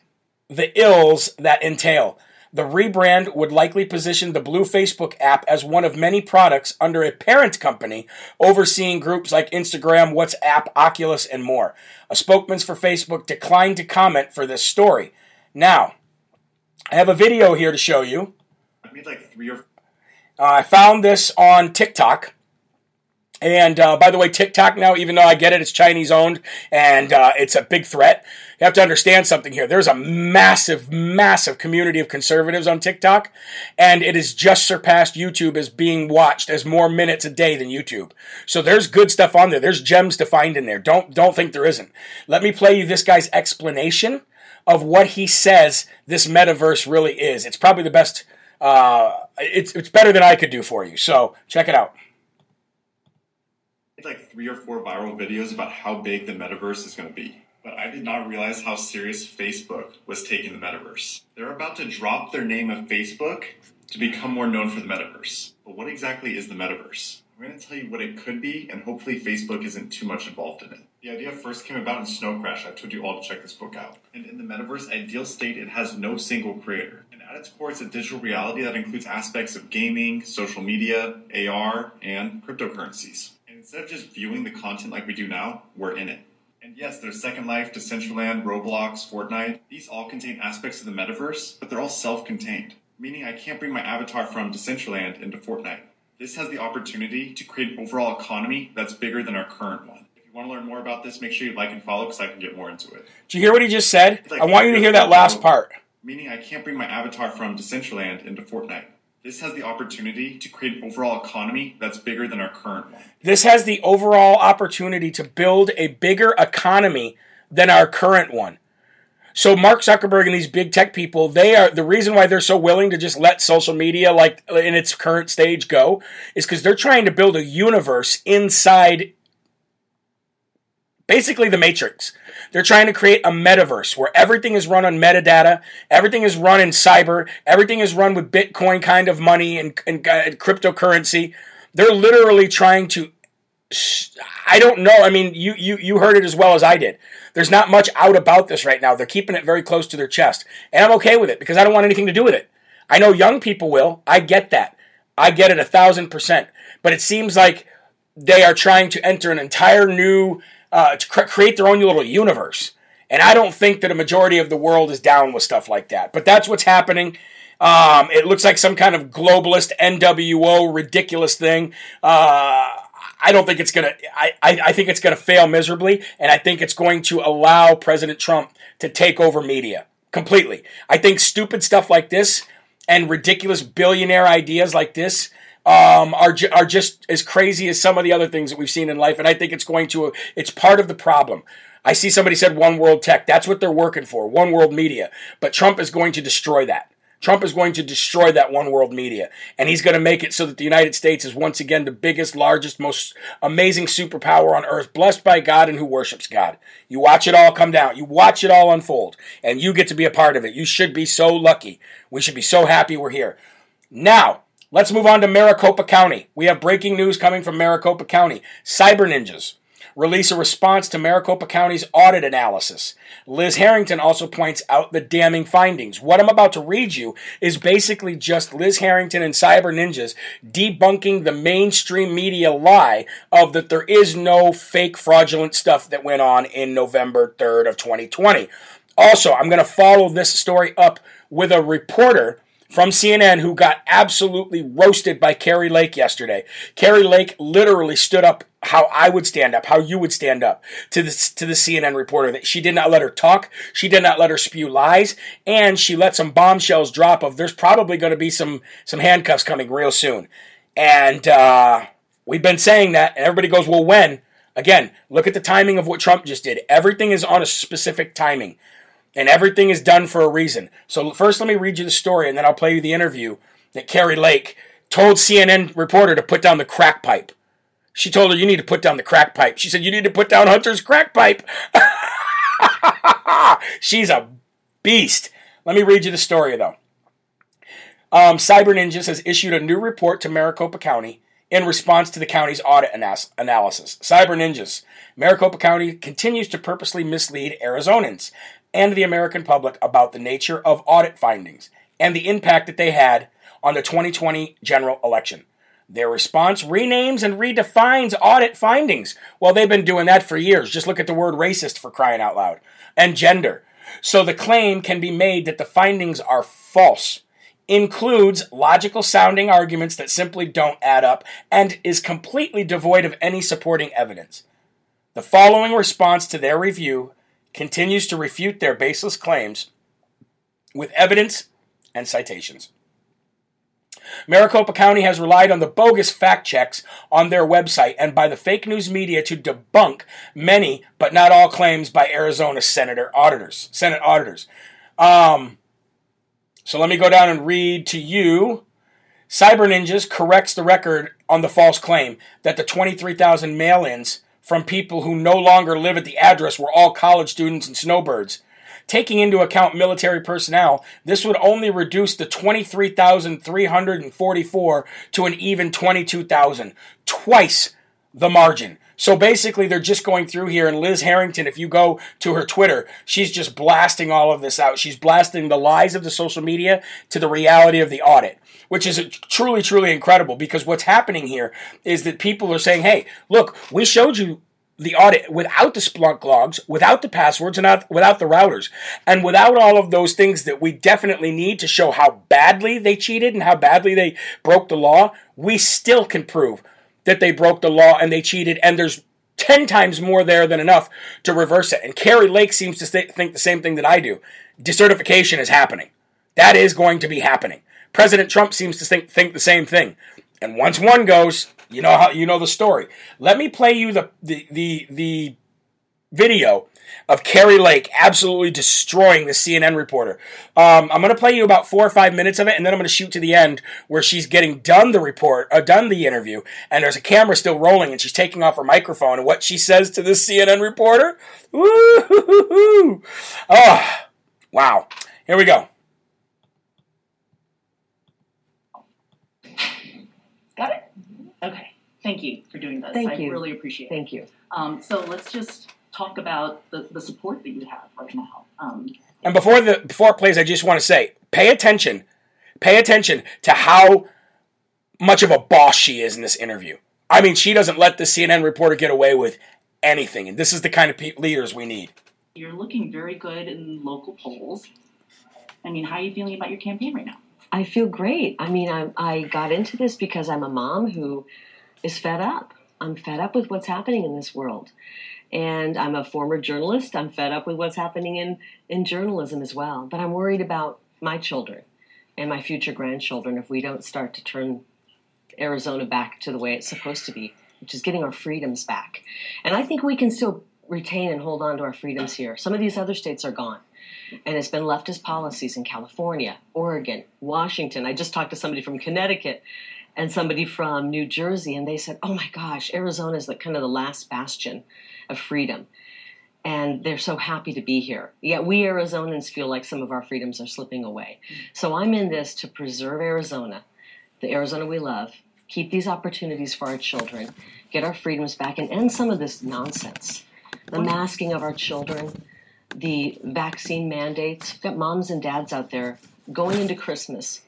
the ills that entail. The rebrand would likely position the Blue Facebook app as one of many products under a parent company overseeing groups like Instagram, WhatsApp, Oculus, and more. A spokesman for Facebook declined to comment for this story. Now, I have a video here to show you. I made like three or. I found this on TikTok. And uh, by the way, TikTok now, even though I get it, it's Chinese-owned, and uh, it's a big threat. You have to understand something here. There's a massive, massive community of conservatives on TikTok, and it has just surpassed YouTube as being watched as more minutes a day than YouTube. So there's good stuff on there. There's gems to find in there. Don't don't think there isn't. Let me play you this guy's explanation of what he says this metaverse really is. It's probably the best. Uh, it's it's better than I could do for you. So check it out. Like three or four viral videos about how big the metaverse is going to be. But I did not realize how serious Facebook was taking the metaverse. They're about to drop their name of Facebook to become more known for the metaverse. But what exactly is the metaverse? I'm going to tell you what it could be, and hopefully Facebook isn't too much involved in it. The idea first came about in Snow Crash. I told you all to check this book out. And in the metaverse ideal state, it has no single creator. And at its core, it's a digital reality that includes aspects of gaming, social media, A R, and cryptocurrencies. Instead of just viewing the content like we do now, we're in it. And yes, there's Second Life, Decentraland, Roblox, Fortnite. These all contain aspects of the metaverse, but they're all self-contained, meaning I can't bring my avatar from Decentraland into Fortnite. This has the opportunity to create an overall economy that's bigger than our current one. If you want to learn more about this, make sure you like and follow because I can get more into it. Do you hear what he just said? Like I want you to hear that last part. Meaning I can't bring my avatar from Decentraland into Fortnite. This has the opportunity to create an overall economy that's bigger than our current one. This has the overall opportunity to build a bigger economy than our current one. So Mark Zuckerberg and these big tech people, they are the reason why they're so willing to just let social media, like in its current stage, go, is because they're trying to build a universe inside basically the Matrix. They're trying to create a metaverse where everything is run on metadata, everything is run in cyber, everything is run with Bitcoin kind of money and, and, and cryptocurrency. They're literally trying to. I don't know. I mean, you, you you heard it as well as I did. There's not much out about this right now. They're keeping it very close to their chest. And I'm okay with it because I don't want anything to do with it. I know young people will. I get that. I get it a thousand percent. But it seems like they are trying to enter an entire new, uh, to cre- create their own little universe. And I don't think that a majority of the world is down with stuff like that. But that's what's happening. Um, it looks like some kind of globalist N W O ridiculous thing. Uh... I don't think it's going to, I, I think it's going to fail miserably, and I think it's going to allow President Trump to take over media completely. I think stupid stuff like this and ridiculous billionaire ideas like this um, are ju- are just as crazy as some of the other things that we've seen in life, and I think it's going to, it's part of the problem. I see somebody said One World Tech. That's what they're working for, One World Media, but Trump is going to destroy that. Trump is going to destroy that One World Media, and he's going to make it so that the United States is once again the biggest, largest, most amazing superpower on earth, blessed by God and who worships God. You watch it all come down. You watch it all unfold, and you get to be a part of it. You should be so lucky. We should be so happy we're here. Now, let's move on to Maricopa County. We have breaking news coming from Maricopa County. Cyber Ninjas release a response to Maricopa County's audit analysis. Liz Harrington also points out the damning findings. What I'm about to read you is basically just Liz Harrington and Cyber Ninjas debunking the mainstream media lie of that there is no fake fraudulent stuff that went on in November third of twenty twenty. Also, I'm going to follow this story up with a reporter from C N N, who got absolutely roasted by Kari Lake yesterday. Kari Lake literally stood up how I would stand up, how you would stand up to the, to the C N N reporter. That she did not let her talk, she did not let her spew lies, and she let some bombshells drop of there's probably going to be some, some handcuffs coming real soon. And uh, we've been saying that, and everybody goes, well, when? Again, look at the timing of what Trump just did. Everything is on a specific timing. And everything is done for a reason. So first let me read you the story, and then I'll play you the interview that Kari Lake told C N N reporter to put down the crack pipe. She told her, you need to put down the crack pipe. She said, you need to put down Hunter's crack pipe. She's a beast. Let me read you the story, though. Um, Cyber Ninjas has issued a new report to Maricopa County in response to the county's audit anas- analysis. Cyber Ninjas, Maricopa County continues to purposely mislead Arizonans and the American public about the nature of audit findings and the impact that they had on the twenty twenty general election. Their response renames and redefines audit findings. Well, they've been doing that for years. Just look at the word racist, for crying out loud, and gender. So the claim can be made that the findings are false, includes logical-sounding arguments that simply don't add up, and is completely devoid of any supporting evidence. The following response to their review continues to refute their baseless claims with evidence and citations. Maricopa County has relied on the bogus fact checks on their website and by the fake news media to debunk many, but not all, claims by Arizona Senator auditors, Senate auditors. Um, so let me go down and read to you. Cyber Ninjas corrects the record on the false claim that the twenty-three thousand mail-ins from people who no longer live at the address were all college students and snowbirds. Taking into account military personnel, this would only reduce the twenty-three thousand three hundred forty-four to an even twenty-two thousand, twice the margin. So basically, they're just going through here, and Liz Harrington, if you go to her Twitter, she's just blasting all of this out. She's blasting the lies of the social media to the reality of the audit, which is truly, truly incredible, because what's happening here is that people are saying, hey, look, we showed you the audit without the Splunk logs, without the passwords, and not, without the routers, and without all of those things that we definitely need to show how badly they cheated and how badly they broke the law. We still can prove that they broke the law and they cheated, and there's ten times more there than enough to reverse it. And Kari Lake seems to think the same thing that I do. Decertification is happening. That is going to be happening. President Trump seems to think, think the same thing. And once one goes, you know how you know the story. Let me play you the the the, the video of Kari Lake absolutely destroying the C N N reporter. Um, I'm going to play you about four or five minutes of it, and then I'm going to shoot to the end where she's getting done the report, uh, done the interview, and there's a camera still rolling, and she's taking off her microphone, and what she says to this C N N reporter. Woo-hoo-hoo-hoo. Oh, wow. Here we go. Got it? Okay. Thank you for doing this. Thank I you. really appreciate it. Thank you. Um, so let's just talk about the, the support that you have right now. Um, and before the before it plays, I just want to say, pay attention. Pay attention to how much of a boss she is in this interview. I mean, she doesn't let the C N N reporter get away with anything. And this is the kind of pe- leaders we need. You're looking very good in local polls. I mean, how are you feeling about your campaign right now? I feel great. I mean, I, I got into this because I'm a mom who is fed up. I'm fed up with what's happening in this world. And I'm a former journalist. I'm fed up with what's happening in, in journalism as well. But I'm worried about my children and my future grandchildren if we don't start to turn Arizona back to the way it's supposed to be, which is getting our freedoms back. And I think we can still retain and hold on to our freedoms here. Some of these other states are gone. And it's been leftist policies in California, Oregon, Washington. I just talked to somebody from Connecticut and somebody from New Jersey, and they said, oh, my gosh, Arizona is the, kind of the last bastion of freedom. And they're so happy to be here. Yet we Arizonans feel like some of our freedoms are slipping away. Mm-hmm. So I'm in this to preserve Arizona, the Arizona we love, keep these opportunities for our children, get our freedoms back, and end some of this nonsense, the masking of our children, the vaccine mandates. We've got moms and dads out there going into Christmas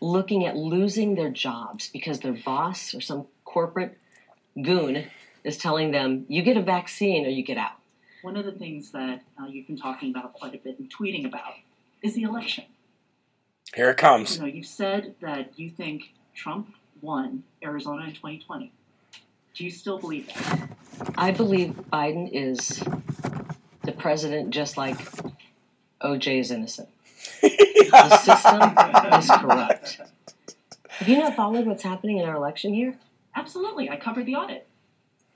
looking at losing their jobs because their boss or some corporate goon is telling them, you get a vaccine or you get out. One of the things that uh, you've been talking about quite a bit and tweeting about is the election. Here it comes. You know, you've said that you think Trump won Arizona in twenty twenty. Do you still believe that? I believe Biden is the president, just like O J is innocent. The system is corrupt. Have you not followed what's happening in our election here? Absolutely. I covered the audit.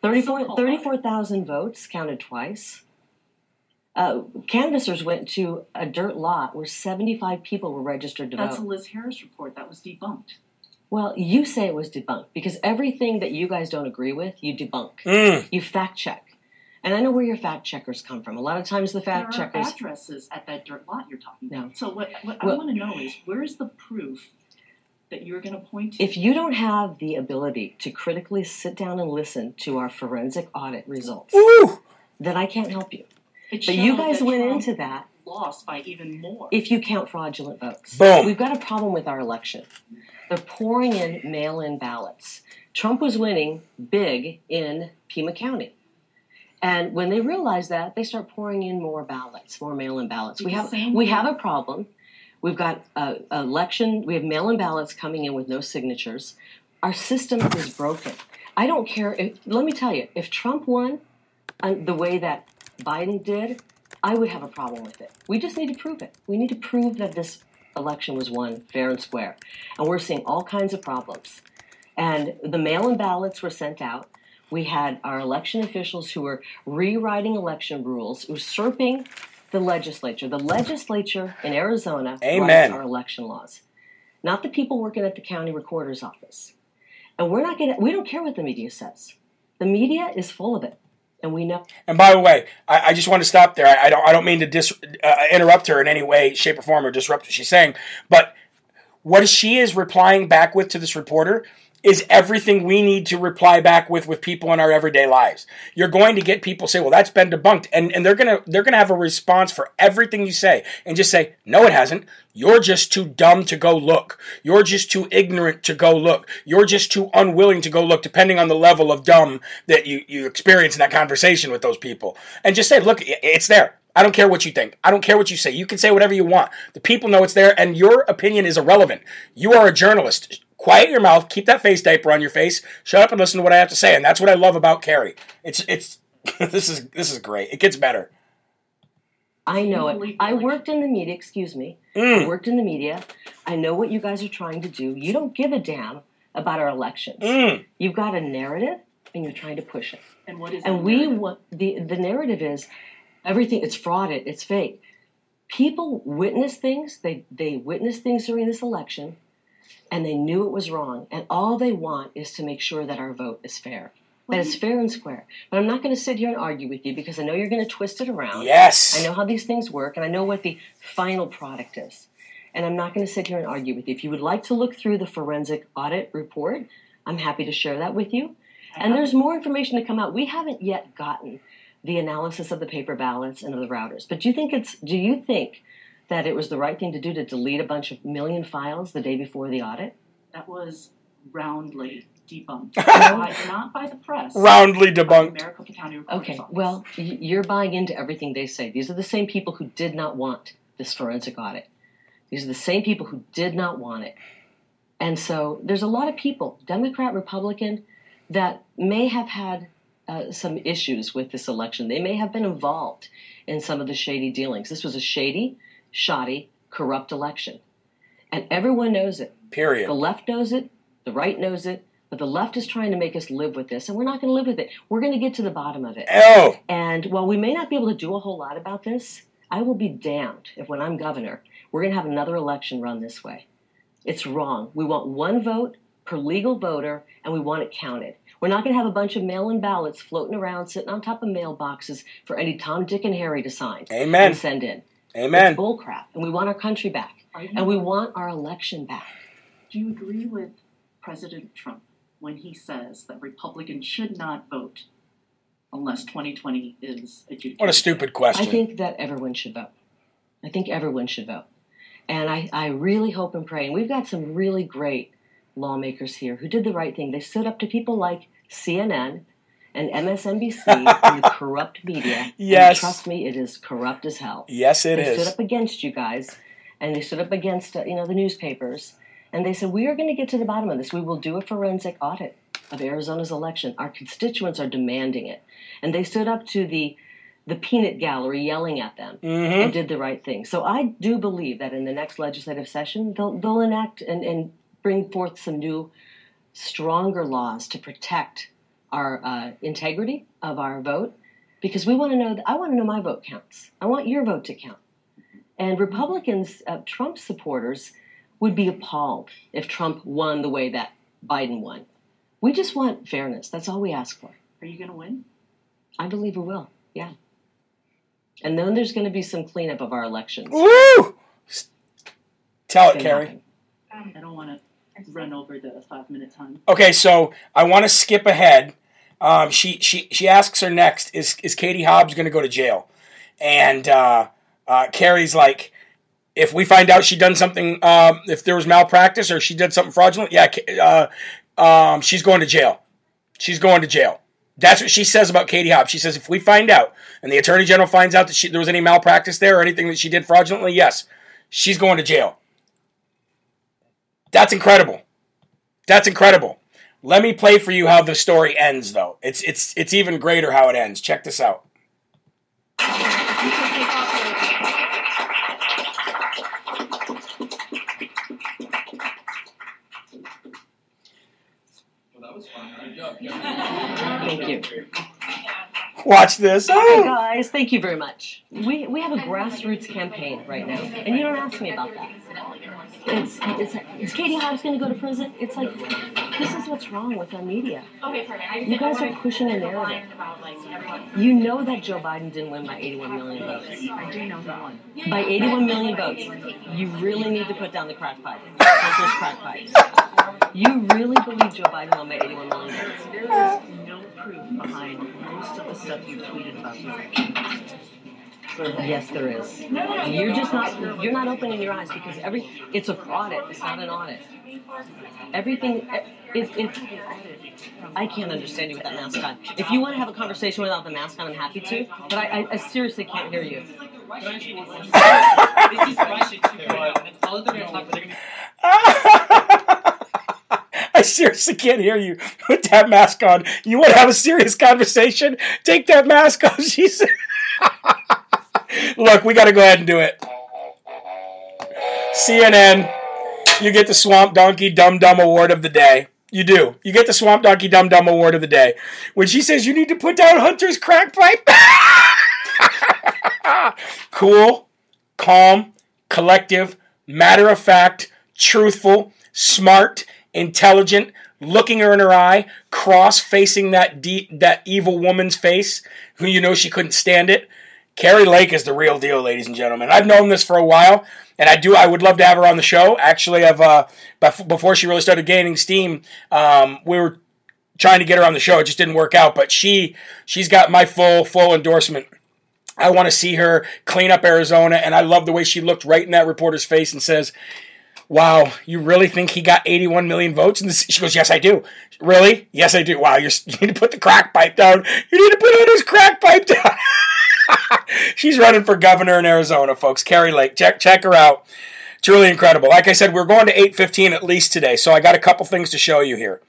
thirty-four thousand votes counted twice. Uh, canvassers went to a dirt lot where seventy-five people were registered to vote. That's a Liz Harris report. That was debunked. Well, you say it was debunked because everything that you guys don't agree with, you debunk. Mm. You fact check. And I know where your fact checkers come from. A lot of times the fact there checkers... There are addresses at that dirt lot you're talking about. No. So what, what well, I want to know is, where's the proof that you're going to point to? If you don't have the ability to critically sit down and listen to our forensic audit results, Ooh. then I can't help you. It but you guys went Trump into that... lost by even more. If you count fraudulent votes. Boom. We've got a problem with our election. They're pouring in mail-in ballots. Trump was winning big in Pima County. And when they realize that, they start pouring in more ballots, more mail-in ballots. We have we have a problem. We've got uh, election. We have mail-in ballots coming in with no signatures. Our system is broken. I don't care. If, let me tell you, if Trump won uh, the way that Biden did, I would have a problem with it. We just need to prove it. We need to prove that this election was won fair and square. And we're seeing all kinds of problems. And the mail-in ballots were sent out. We had our election officials who were rewriting election rules, usurping the legislature. The legislature in Arizona writes our election laws, not the people working at the county recorder's office. And we're not going to, we don't care what the media says. The media is full of it, and we know. And by the way, I, I just want to stop there. I, I don't, I don't mean to dis, uh, interrupt her in any way, shape, or form, or disrupt what she's saying. But what she is replying back with to this reporter is everything we need to reply back with with people in our everyday lives. You're going to get people say, well, that's been debunked. And, and they're going to they're gonna have a response for everything you say and just say, no, it hasn't. You're just too dumb to go look. You're just too ignorant to go look. You're just too unwilling to go look, depending on the level of dumb that you, you experience in that conversation with those people. And just say, look, it's there. I don't care what you think. I don't care what you say. You can say whatever you want. The people know it's there, and your opinion is irrelevant. You are a journalist. Quiet your mouth. Keep that face diaper on your face. Shut up and listen to what I have to say. And that's what I love about Kari. It's it's this is this is great. It gets better. I know it. I worked in the media. Excuse me. Mm. I worked in the media. I know what you guys are trying to do. You don't give a damn about our elections. Mm. You've got a narrative, and you're trying to push it. And what is and we what the the narrative is? Everything it's frauded. It's fake. People witness things. They they witness things during this election, and they knew it was wrong. And all they want is to make sure that our vote is fair. That is fair and square. But I'm not going to sit here and argue with you because I know you're going to twist it around. Yes. I know how these things work, and I know what the final product is. And I'm not going to sit here and argue with you. If you would like to look through the forensic audit report, I'm happy to share that with you. And there's more information to come out. We haven't yet gotten the analysis of the paper ballots and of the routers. But do you think it's? Do you think that it was the right thing to do to delete a bunch of million files the day before the audit? That was roundly debunked. By, not by the press. Roundly debunked. Maricopa County Reporters Office. Okay, well, you're buying into everything they say. These are the same people who did not want this forensic audit. These are the same people who did not want it. And so there's a lot of people, Democrat, Republican, that may have had uh, some issues with this election. They may have been involved in some of the shady dealings. This was a shady, shoddy, corrupt election. And everyone knows it. Period. The left knows it. The right knows it. But the left is trying to make us live with this, and we're not going to live with it. We're going to get to the bottom of it. Oh. And while we may not be able to do a whole lot about this, I will be damned if when I'm governor, we're going to have another election run this way. It's wrong. We want one vote per legal voter, and we want it counted. We're not going to have a bunch of mail-in ballots floating around, sitting on top of mailboxes for any Tom, Dick, and Harry to sign. Amen. And send in. Amen. It's bullcrap, and we want our country back, and we want our election back. Do you agree with President Trump when he says that Republicans should not vote unless twenty twenty is adjudicated? What a stupid question. I think that everyone should vote. I think everyone should vote. And I, I really hope and pray, and we've got some really great lawmakers here who did the right thing. They stood up to people like C N N and M S N B C and the corrupt media. Yes. And trust me, it is corrupt as hell. Yes, it they is. They stood up against you guys, and they stood up against uh, you know the newspapers. And they said, we are going to get to the bottom of this. We will do a forensic audit of Arizona's election. Our constituents are demanding it. And they stood up to the the peanut gallery yelling at them mm-hmm. and did the right thing. So I do believe that in the next legislative session, they'll, they'll enact and, and bring forth some new, stronger laws to protect our uh, integrity of our vote. Because we want to know, th- I want to know my vote counts. I want your vote to count. And Republicans, uh, Trump supporters, would be appalled if Trump won the way that Biden won. We just want fairness. That's all we ask for. Are you going to win? I believe we will, yeah. And then there's going to be some cleanup of our elections. Woo! Tell it, Kari. Um, I don't want to run over the five-minute time. Okay, so I want to skip ahead. Um, she, she she asks her next, is is Katie Hobbs going to go to jail? And uh, uh, Kari's like, if we find out she done something, um, if there was malpractice or she did something fraudulent, yeah, uh, um, she's going to jail. She's going to jail. That's what she says about Katie Hobbs. She says, if we find out, and the Attorney General finds out that she, there was any malpractice there or anything that she did fraudulently, yes, she's going to jail. That's incredible. That's incredible. Let me play for you how the story ends, though. It's it's it's even greater how it ends. Check this out. Thank you. Watch this. Oh. Hey guys, thank you very much. We we have a grassroots campaign right now, and you don't ask me about that. It's, it's is Katie Hobbs going to go to prison? It's like, this is what's wrong with our media. Okay, perfect. You guys are pushing a narrative. You know that Joe Biden didn't win by eighty-one million votes. I do know that one. By eighty-one million votes, you really need to put down the crack pipe. That's crack pipe. You really believe Joe Biden won by eighty-one million votes? There is no proof behind most of the stuff you tweeted about this. Yes, there is. You're just not. You're not opening your eyes because every. It's a fraud. It's not an audit. Everything. If, if I can't understand you with that mask on. If you want to have a conversation without the mask on, I'm happy to. But I, I, I seriously can't hear you. I seriously can't hear you with that mask on. You want to have a serious conversation? Take that mask off, she said. Look, we got to go ahead and do it. C N N, you get the Swamp Donkey Dumb Dumb Award of the day. You do. You get the Swamp Donkey Dumb Dumb Award of the day. When she says, you need to put down Hunter's crack pipe. Cool, calm, collective, matter of fact, truthful, smart, intelligent, looking her in her eye, cross-facing that de- that evil woman's face, who you know she couldn't stand it. Kari Lake is the real deal, ladies and gentlemen. I've known this for a while, and I do. I would love to have her on the show. Actually, I've uh, before she really started gaining steam, um, we were trying to get her on the show. It just didn't work out, but she she's got my full full endorsement. I want to see her clean up Arizona, and I love the way she looked right in that reporter's face and says, wow, you really think he got eighty-one million votes? And she goes, yes, I do. Really? Yes, I do. Wow, you're, you need to put the crack pipe down. You need to put Hunter's crack pipe down. She's running for governor in Arizona, folks. Kari Lake, check check her out. Truly incredible. Like I said, we're going to eight fifteen at least today, so I got a couple things to show you here.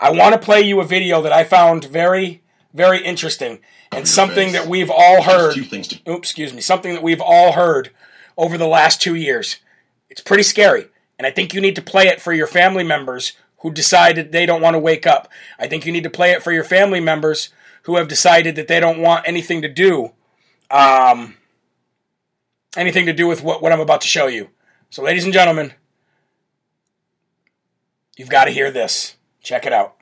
I want to play you a video that I found very, very interesting, and something that we've all heard. Oops, excuse me. Something that we've all heard over the last two years. It's pretty scary. And I think you need to play it for your family members who decided they don't want to wake up. I think you need to play it for your family members who have decided that they don't want anything to do, um, anything to do with what, what I'm about to show you. So, ladies and gentlemen, you've got to hear this. Check it out.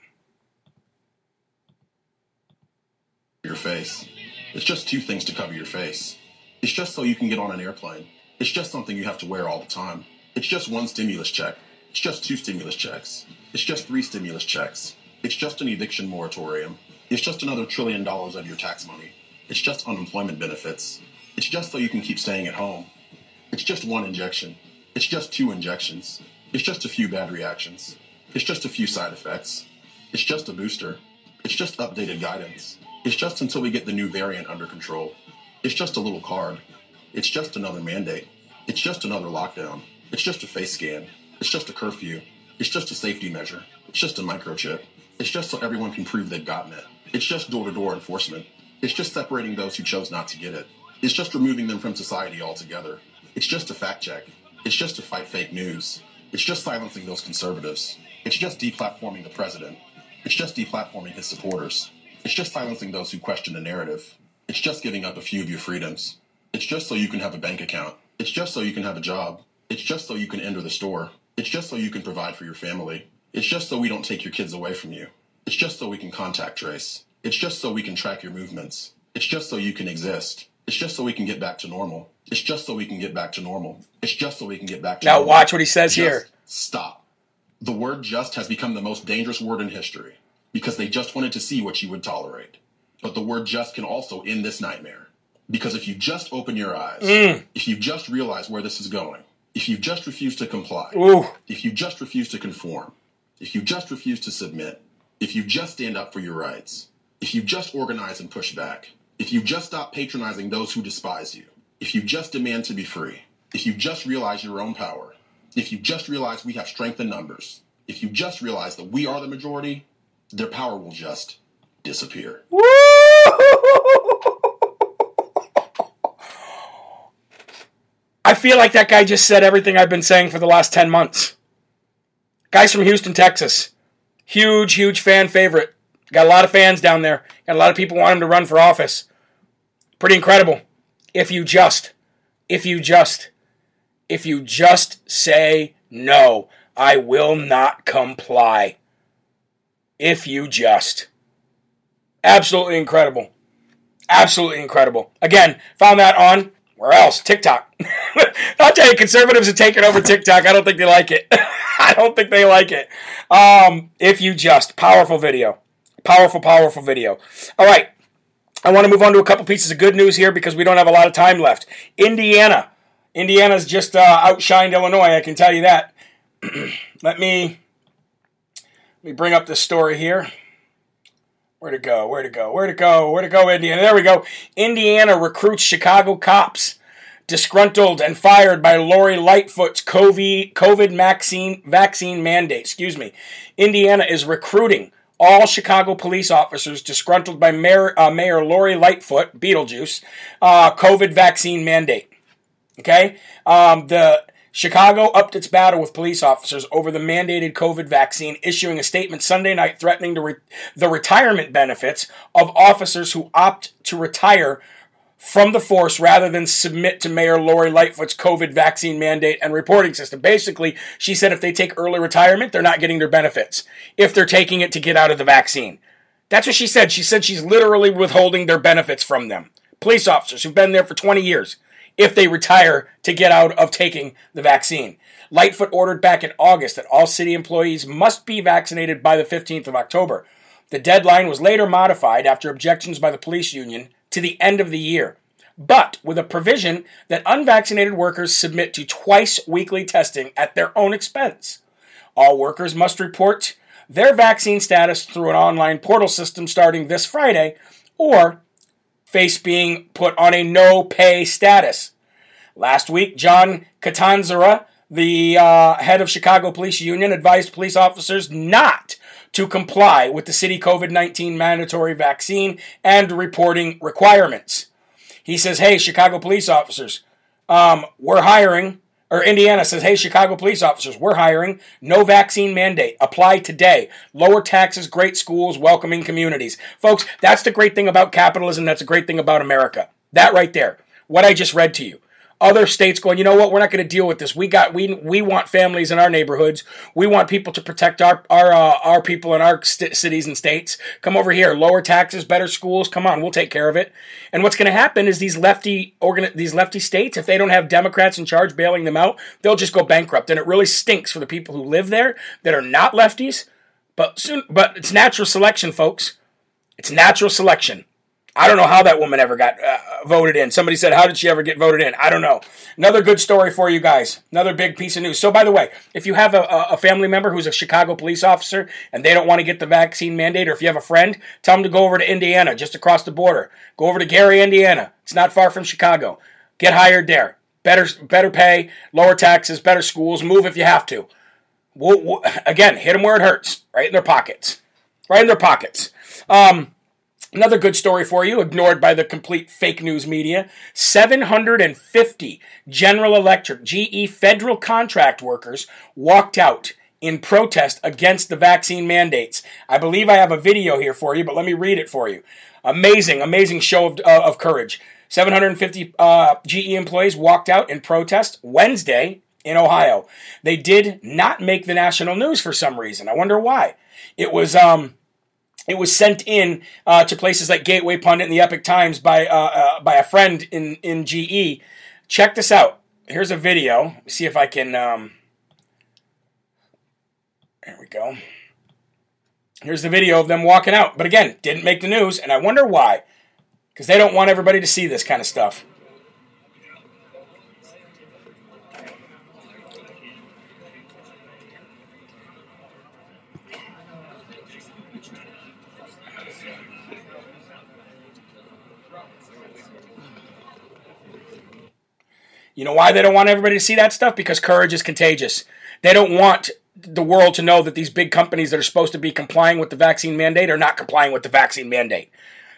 Your face. It's just two things to cover your face. It's just so you can get on an airplane. It's just something you have to wear all the time. It's just one stimulus check. It's just two stimulus checks. It's just three stimulus checks. It's just an eviction moratorium. It's just another trillion dollars of your tax money. It's just unemployment benefits. It's just so you can keep staying at home. It's just one injection. It's just two injections. It's just a few bad reactions. It's just a few side effects. It's just a booster. It's just updated guidance. It's just until we get the new variant under control. It's just a little card. It's just another mandate. It's just another lockdown. It's just a face scan. It's just a curfew. It's just a safety measure. It's just a microchip. It's just so everyone can prove they've gotten it. It's just door-to-door enforcement. It's just separating those who chose not to get it. It's just removing them from society altogether. It's just a fact check. It's just to fight fake news. It's just silencing those conservatives. It's just deplatforming the president. It's just deplatforming his supporters. It's just silencing those who question the narrative. It's just giving up a few of your freedoms. It's just so you can have a bank account. It's just so you can have a job. It's just so you can enter the store. It's just so you can provide for your family. It's just so we don't take your kids away from you. It's just so we can contact trace. It's just so we can track your movements. It's just so you can exist. It's just so we can get back to normal. It's just so we can get back to normal. It's just so we can get back to normal. Now watch what he says here. Stop. The word just has become the most dangerous word in history because they just wanted to see what you would tolerate. But the word just can also end this nightmare because if you just open your eyes, mm. if you just realize where this is going, if you just refuse to comply, Ooh. If you just refuse to conform, if you just refuse to submit, if you just stand up for your rights, if you just organize and push back, if you just stop patronizing those who despise you, if you just demand to be free, if you just realize your own power, if you just realize we have strength in numbers, if you just realize that we are the majority, their power will just disappear. Woo! I feel like that guy just said everything I've been saying for the last ten months. Guys from Houston, Texas. Huge, huge fan favorite. Got a lot of fans down there. Got a lot of people want him to run for office. Pretty incredible. If you just, if you just, if you just say no, I will not comply. If you just. Absolutely incredible. Absolutely incredible. Again, found that on... Where else? TikTok. I'll tell you, conservatives have taken over TikTok. I don't think they like it. I don't think they like it. Um, if you just. Powerful video. Powerful, powerful video. All right. I want to move on to a couple pieces of good news here because we don't have a lot of time left. Indiana. Indiana's just uh, outshined Illinois, I can tell you that. let me let me bring up this story here. Where to go, where to go, where to go, where to go, Indiana. There we go. Indiana recruits Chicago cops. Disgruntled and fired by Lori Lightfoot's COVID vaccine, vaccine mandate. Excuse me. Indiana is recruiting all Chicago police officers disgruntled by Mayor, uh, Mayor Lori Lightfoot, Beetlejuice, uh, COVID vaccine mandate. Okay? Um, the Chicago upped its battle with police officers over the mandated COVID vaccine, issuing a statement Sunday night threatening to re- the retirement benefits of officers who opt to retire from the force rather than submit to Mayor Lori Lightfoot's COVID vaccine mandate and reporting system. Basically, she said if they take early retirement, they're not getting their benefits if they're taking it to get out of the vaccine. That's what she said. She said she's literally withholding their benefits from them. Police officers who've been there for twenty years. If they retire to get out of taking the vaccine. Lightfoot ordered back in August that all city employees must be vaccinated by the fifteenth of October. The deadline was later modified after objections by the police union to the end of the year, but with a provision that unvaccinated workers submit to twice weekly testing at their own expense. All workers must report their vaccine status through an online portal system starting this Friday, or face being put on a no-pay status. Last week, John Katanzara, the uh, head of Chicago Police Union, advised police officers not to comply with the city COVID nineteen mandatory vaccine and reporting requirements. He says, hey, Chicago police officers, um, we're hiring, or Indiana says, hey, Chicago police officers, we're hiring. No vaccine mandate. Apply today. Lower taxes, great schools, welcoming communities. Folks, that's the great thing about capitalism. That's a great thing about America. That right there. What I just read to you. Other states going, you know what, we're not going to deal with this. We got, we we want families in our neighborhoods. We want people to protect our our uh, our people in our st- cities and states. Come over here. Lower taxes, better schools. Come on, we'll take care of it. And what's going to happen is these lefty organi- these lefty states, if they don't have Democrats in charge bailing them out, they'll just go bankrupt. And it really stinks for the people who live there that are not lefties. But soon, but it's natural selection, folks. It's natural selection. I don't know how that woman ever got uh, voted in. Somebody said, how did she ever get voted in? I don't know. Another good story for you guys. Another big piece of news. So, by the way, if you have a, a family member who's a Chicago police officer and they don't want to get the vaccine mandate, or if you have a friend, tell them to go over to Indiana, just across the border. Go over to Gary, Indiana. It's not far from Chicago. Get hired there. Better, better pay, lower taxes, better schools. Move if you have to. We'll, we'll, again, hit them where it hurts. Right in their pockets. Right in their pockets. Um... Another good story for you, ignored by the complete fake news media. seven hundred fifty General Electric G E federal contract workers walked out in protest against the vaccine mandates. I believe I have a video here for you, but let me read it for you. Amazing, amazing show of, uh, of courage. seven hundred fifty uh, G E employees walked out in protest Wednesday in Ohio. They did not make the national news for some reason. I wonder why. It was... um. It was sent in uh, to places like Gateway Pundit and the Epic Times by uh, uh, by a friend in, in G E. Check this out. Here's a video. Let me see if I can... Um... There we go. Here's the video of them walking out. But again, didn't make the news, and I wonder why. Because they don't want everybody to see this kind of stuff. You know why they don't want everybody to see that stuff? Because courage is contagious. They don't want the world to know that these big companies that are supposed to be complying with the vaccine mandate are not complying with the vaccine mandate.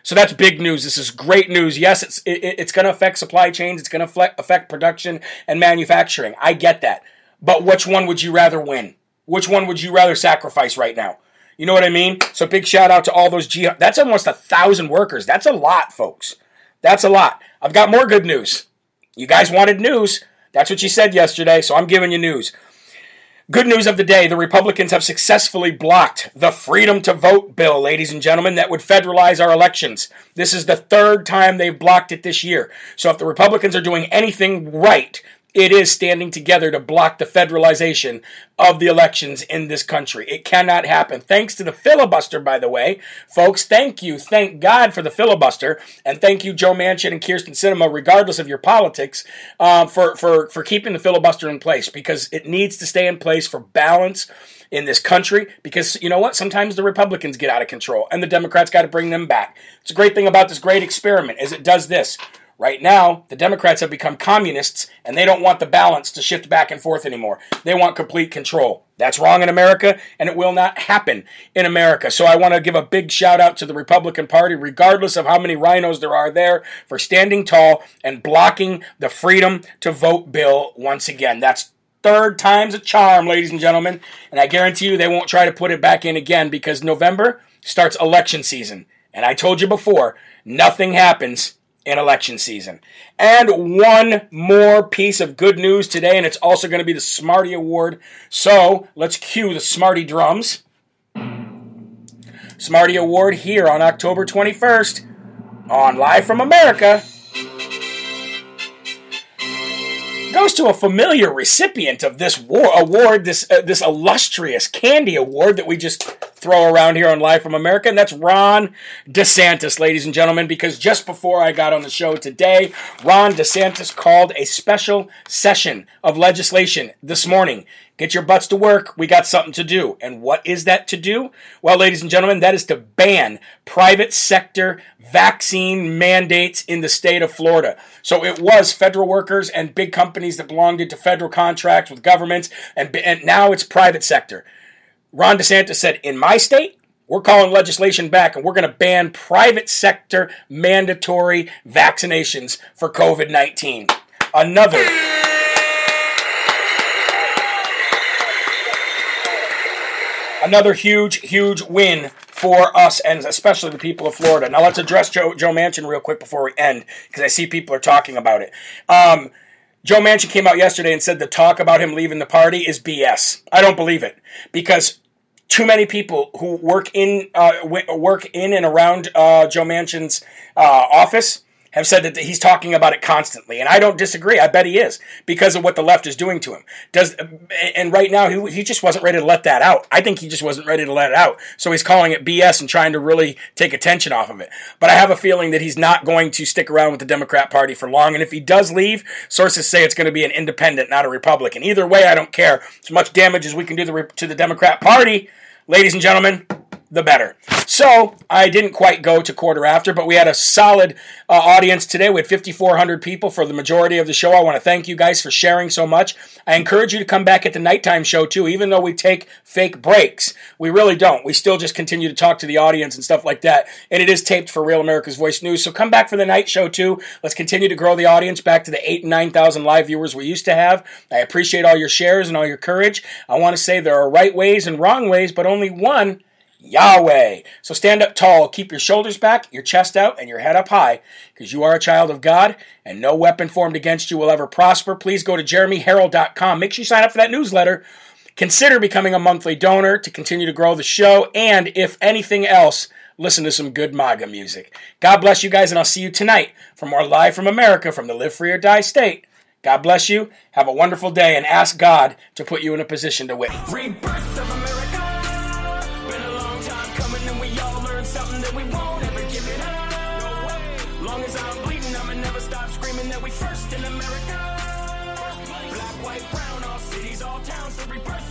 So that's big news. This is great news. Yes, it's it, it's going to affect supply chains. It's going to affect production and manufacturing. I get that. But which one would you rather win? Which one would you rather sacrifice right now? You know what I mean? So big shout out to all those G. That's almost a thousand workers. That's a lot, folks. That's a lot. I've got more good news. You guys wanted news. That's what you said yesterday, so I'm giving you news. Good news of the day, the Republicans have successfully blocked the Freedom to Vote bill, ladies and gentlemen, that would federalize our elections. This is the third time they've blocked it this year. So if the Republicans are doing anything right, it is standing together to block the federalization of the elections in this country. It cannot happen. Thanks to the filibuster, by the way. Folks, thank you. Thank God for the filibuster. And thank you, Joe Manchin and Kyrsten Sinema, regardless of your politics, uh, for, for, for keeping the filibuster in place. Because it needs to stay in place for balance in this country. Because, you know what? Sometimes the Republicans get out of control. And the Democrats got to bring them back. It's a great thing about this great experiment is it does this. Right now, the Democrats have become communists, and they don't want the balance to shift back and forth anymore. They want complete control. That's wrong in America, and it will not happen in America. So I want to give a big shout-out to the Republican Party, regardless of how many rhinos there are there, for standing tall and blocking the Freedom to Vote bill once again. That's Third time's a charm, ladies and gentlemen. And I guarantee you they won't try to put it back in again, because November starts election season. And I told you before, nothing happens in election season. And one more piece of good news today, and it's also going to be the Smarty Award. So let's cue the Smarty drums. Smarty Award here on October twenty-first on Live from America goes to a familiar recipient of this war award, this uh, this illustrious candy award that we just throw around here on Live from America, and that's Ron DeSantis, ladies and gentlemen, because just before I got on the show today, Ron DeSantis called a special session of legislation this morning. Get your butts to work. We got something to do. And what is that to do? Well, ladies and gentlemen, that is to ban private sector vaccine mandates in the state of Florida. So it was federal workers and big companies that belonged to federal contracts with governments, and, and now it's private sector. Ron DeSantis said, in my state, we're calling legislation back, and we're going to ban private sector mandatory vaccinations for COVID nineteen. Another... Another huge, huge win for us, and especially the people of Florida. Now, let's address Joe, Joe Manchin real quick before we end, because I see people are talking about it. Um, Joe Manchin came out yesterday and said the talk about him leaving the party is B S. I don't believe it, because too many people who work in uh, w- work in and around uh, Joe Manchin's uh, office have said that he's talking about it constantly. And I don't disagree. I bet he is, because of what the left is doing to him. Does And right now, he, he just wasn't ready to let that out. I think he just wasn't ready to let it out. So he's calling it B S and trying to really take attention off of it. But I have a feeling that he's not going to stick around with the Democrat Party for long. And if he does leave, sources say it's going to be an independent, not a Republican. Either way, I don't care. As much damage as we can do the, to the Democrat Party, ladies and gentlemen, the better. So, I didn't quite go to quarter after, but we had a solid uh, audience today. We had fifty-four hundred people for the majority of the show. I want to thank you guys for sharing so much. I encourage you to come back at the nighttime show, too, even though we take fake breaks. We really don't. We still just continue to talk to the audience and stuff like that, and it is taped for Real America's Voice News, so come back for the night show, too. Let's continue to grow the audience back to the eight and nine thousand live viewers we used to have. I appreciate all your shares and all your courage. I want to say there are right ways and wrong ways, but only one... Yahweh. So stand up tall, keep your shoulders back, your chest out, and your head up high, because you are a child of God, and no weapon formed against you will ever prosper. Please go to jeremy herrell dot com. Make sure you sign up for that newsletter. Consider becoming a monthly donor to continue to grow the show, and if anything else, listen to some good MAGA music. God bless you guys, and I'll see you tonight for more Live from America from the Live Free or Die State. God bless you. Have a wonderful day, and ask God to put you in a position to witness. Rebirth of America. First in America, black, white, brown, all cities, all towns, every person.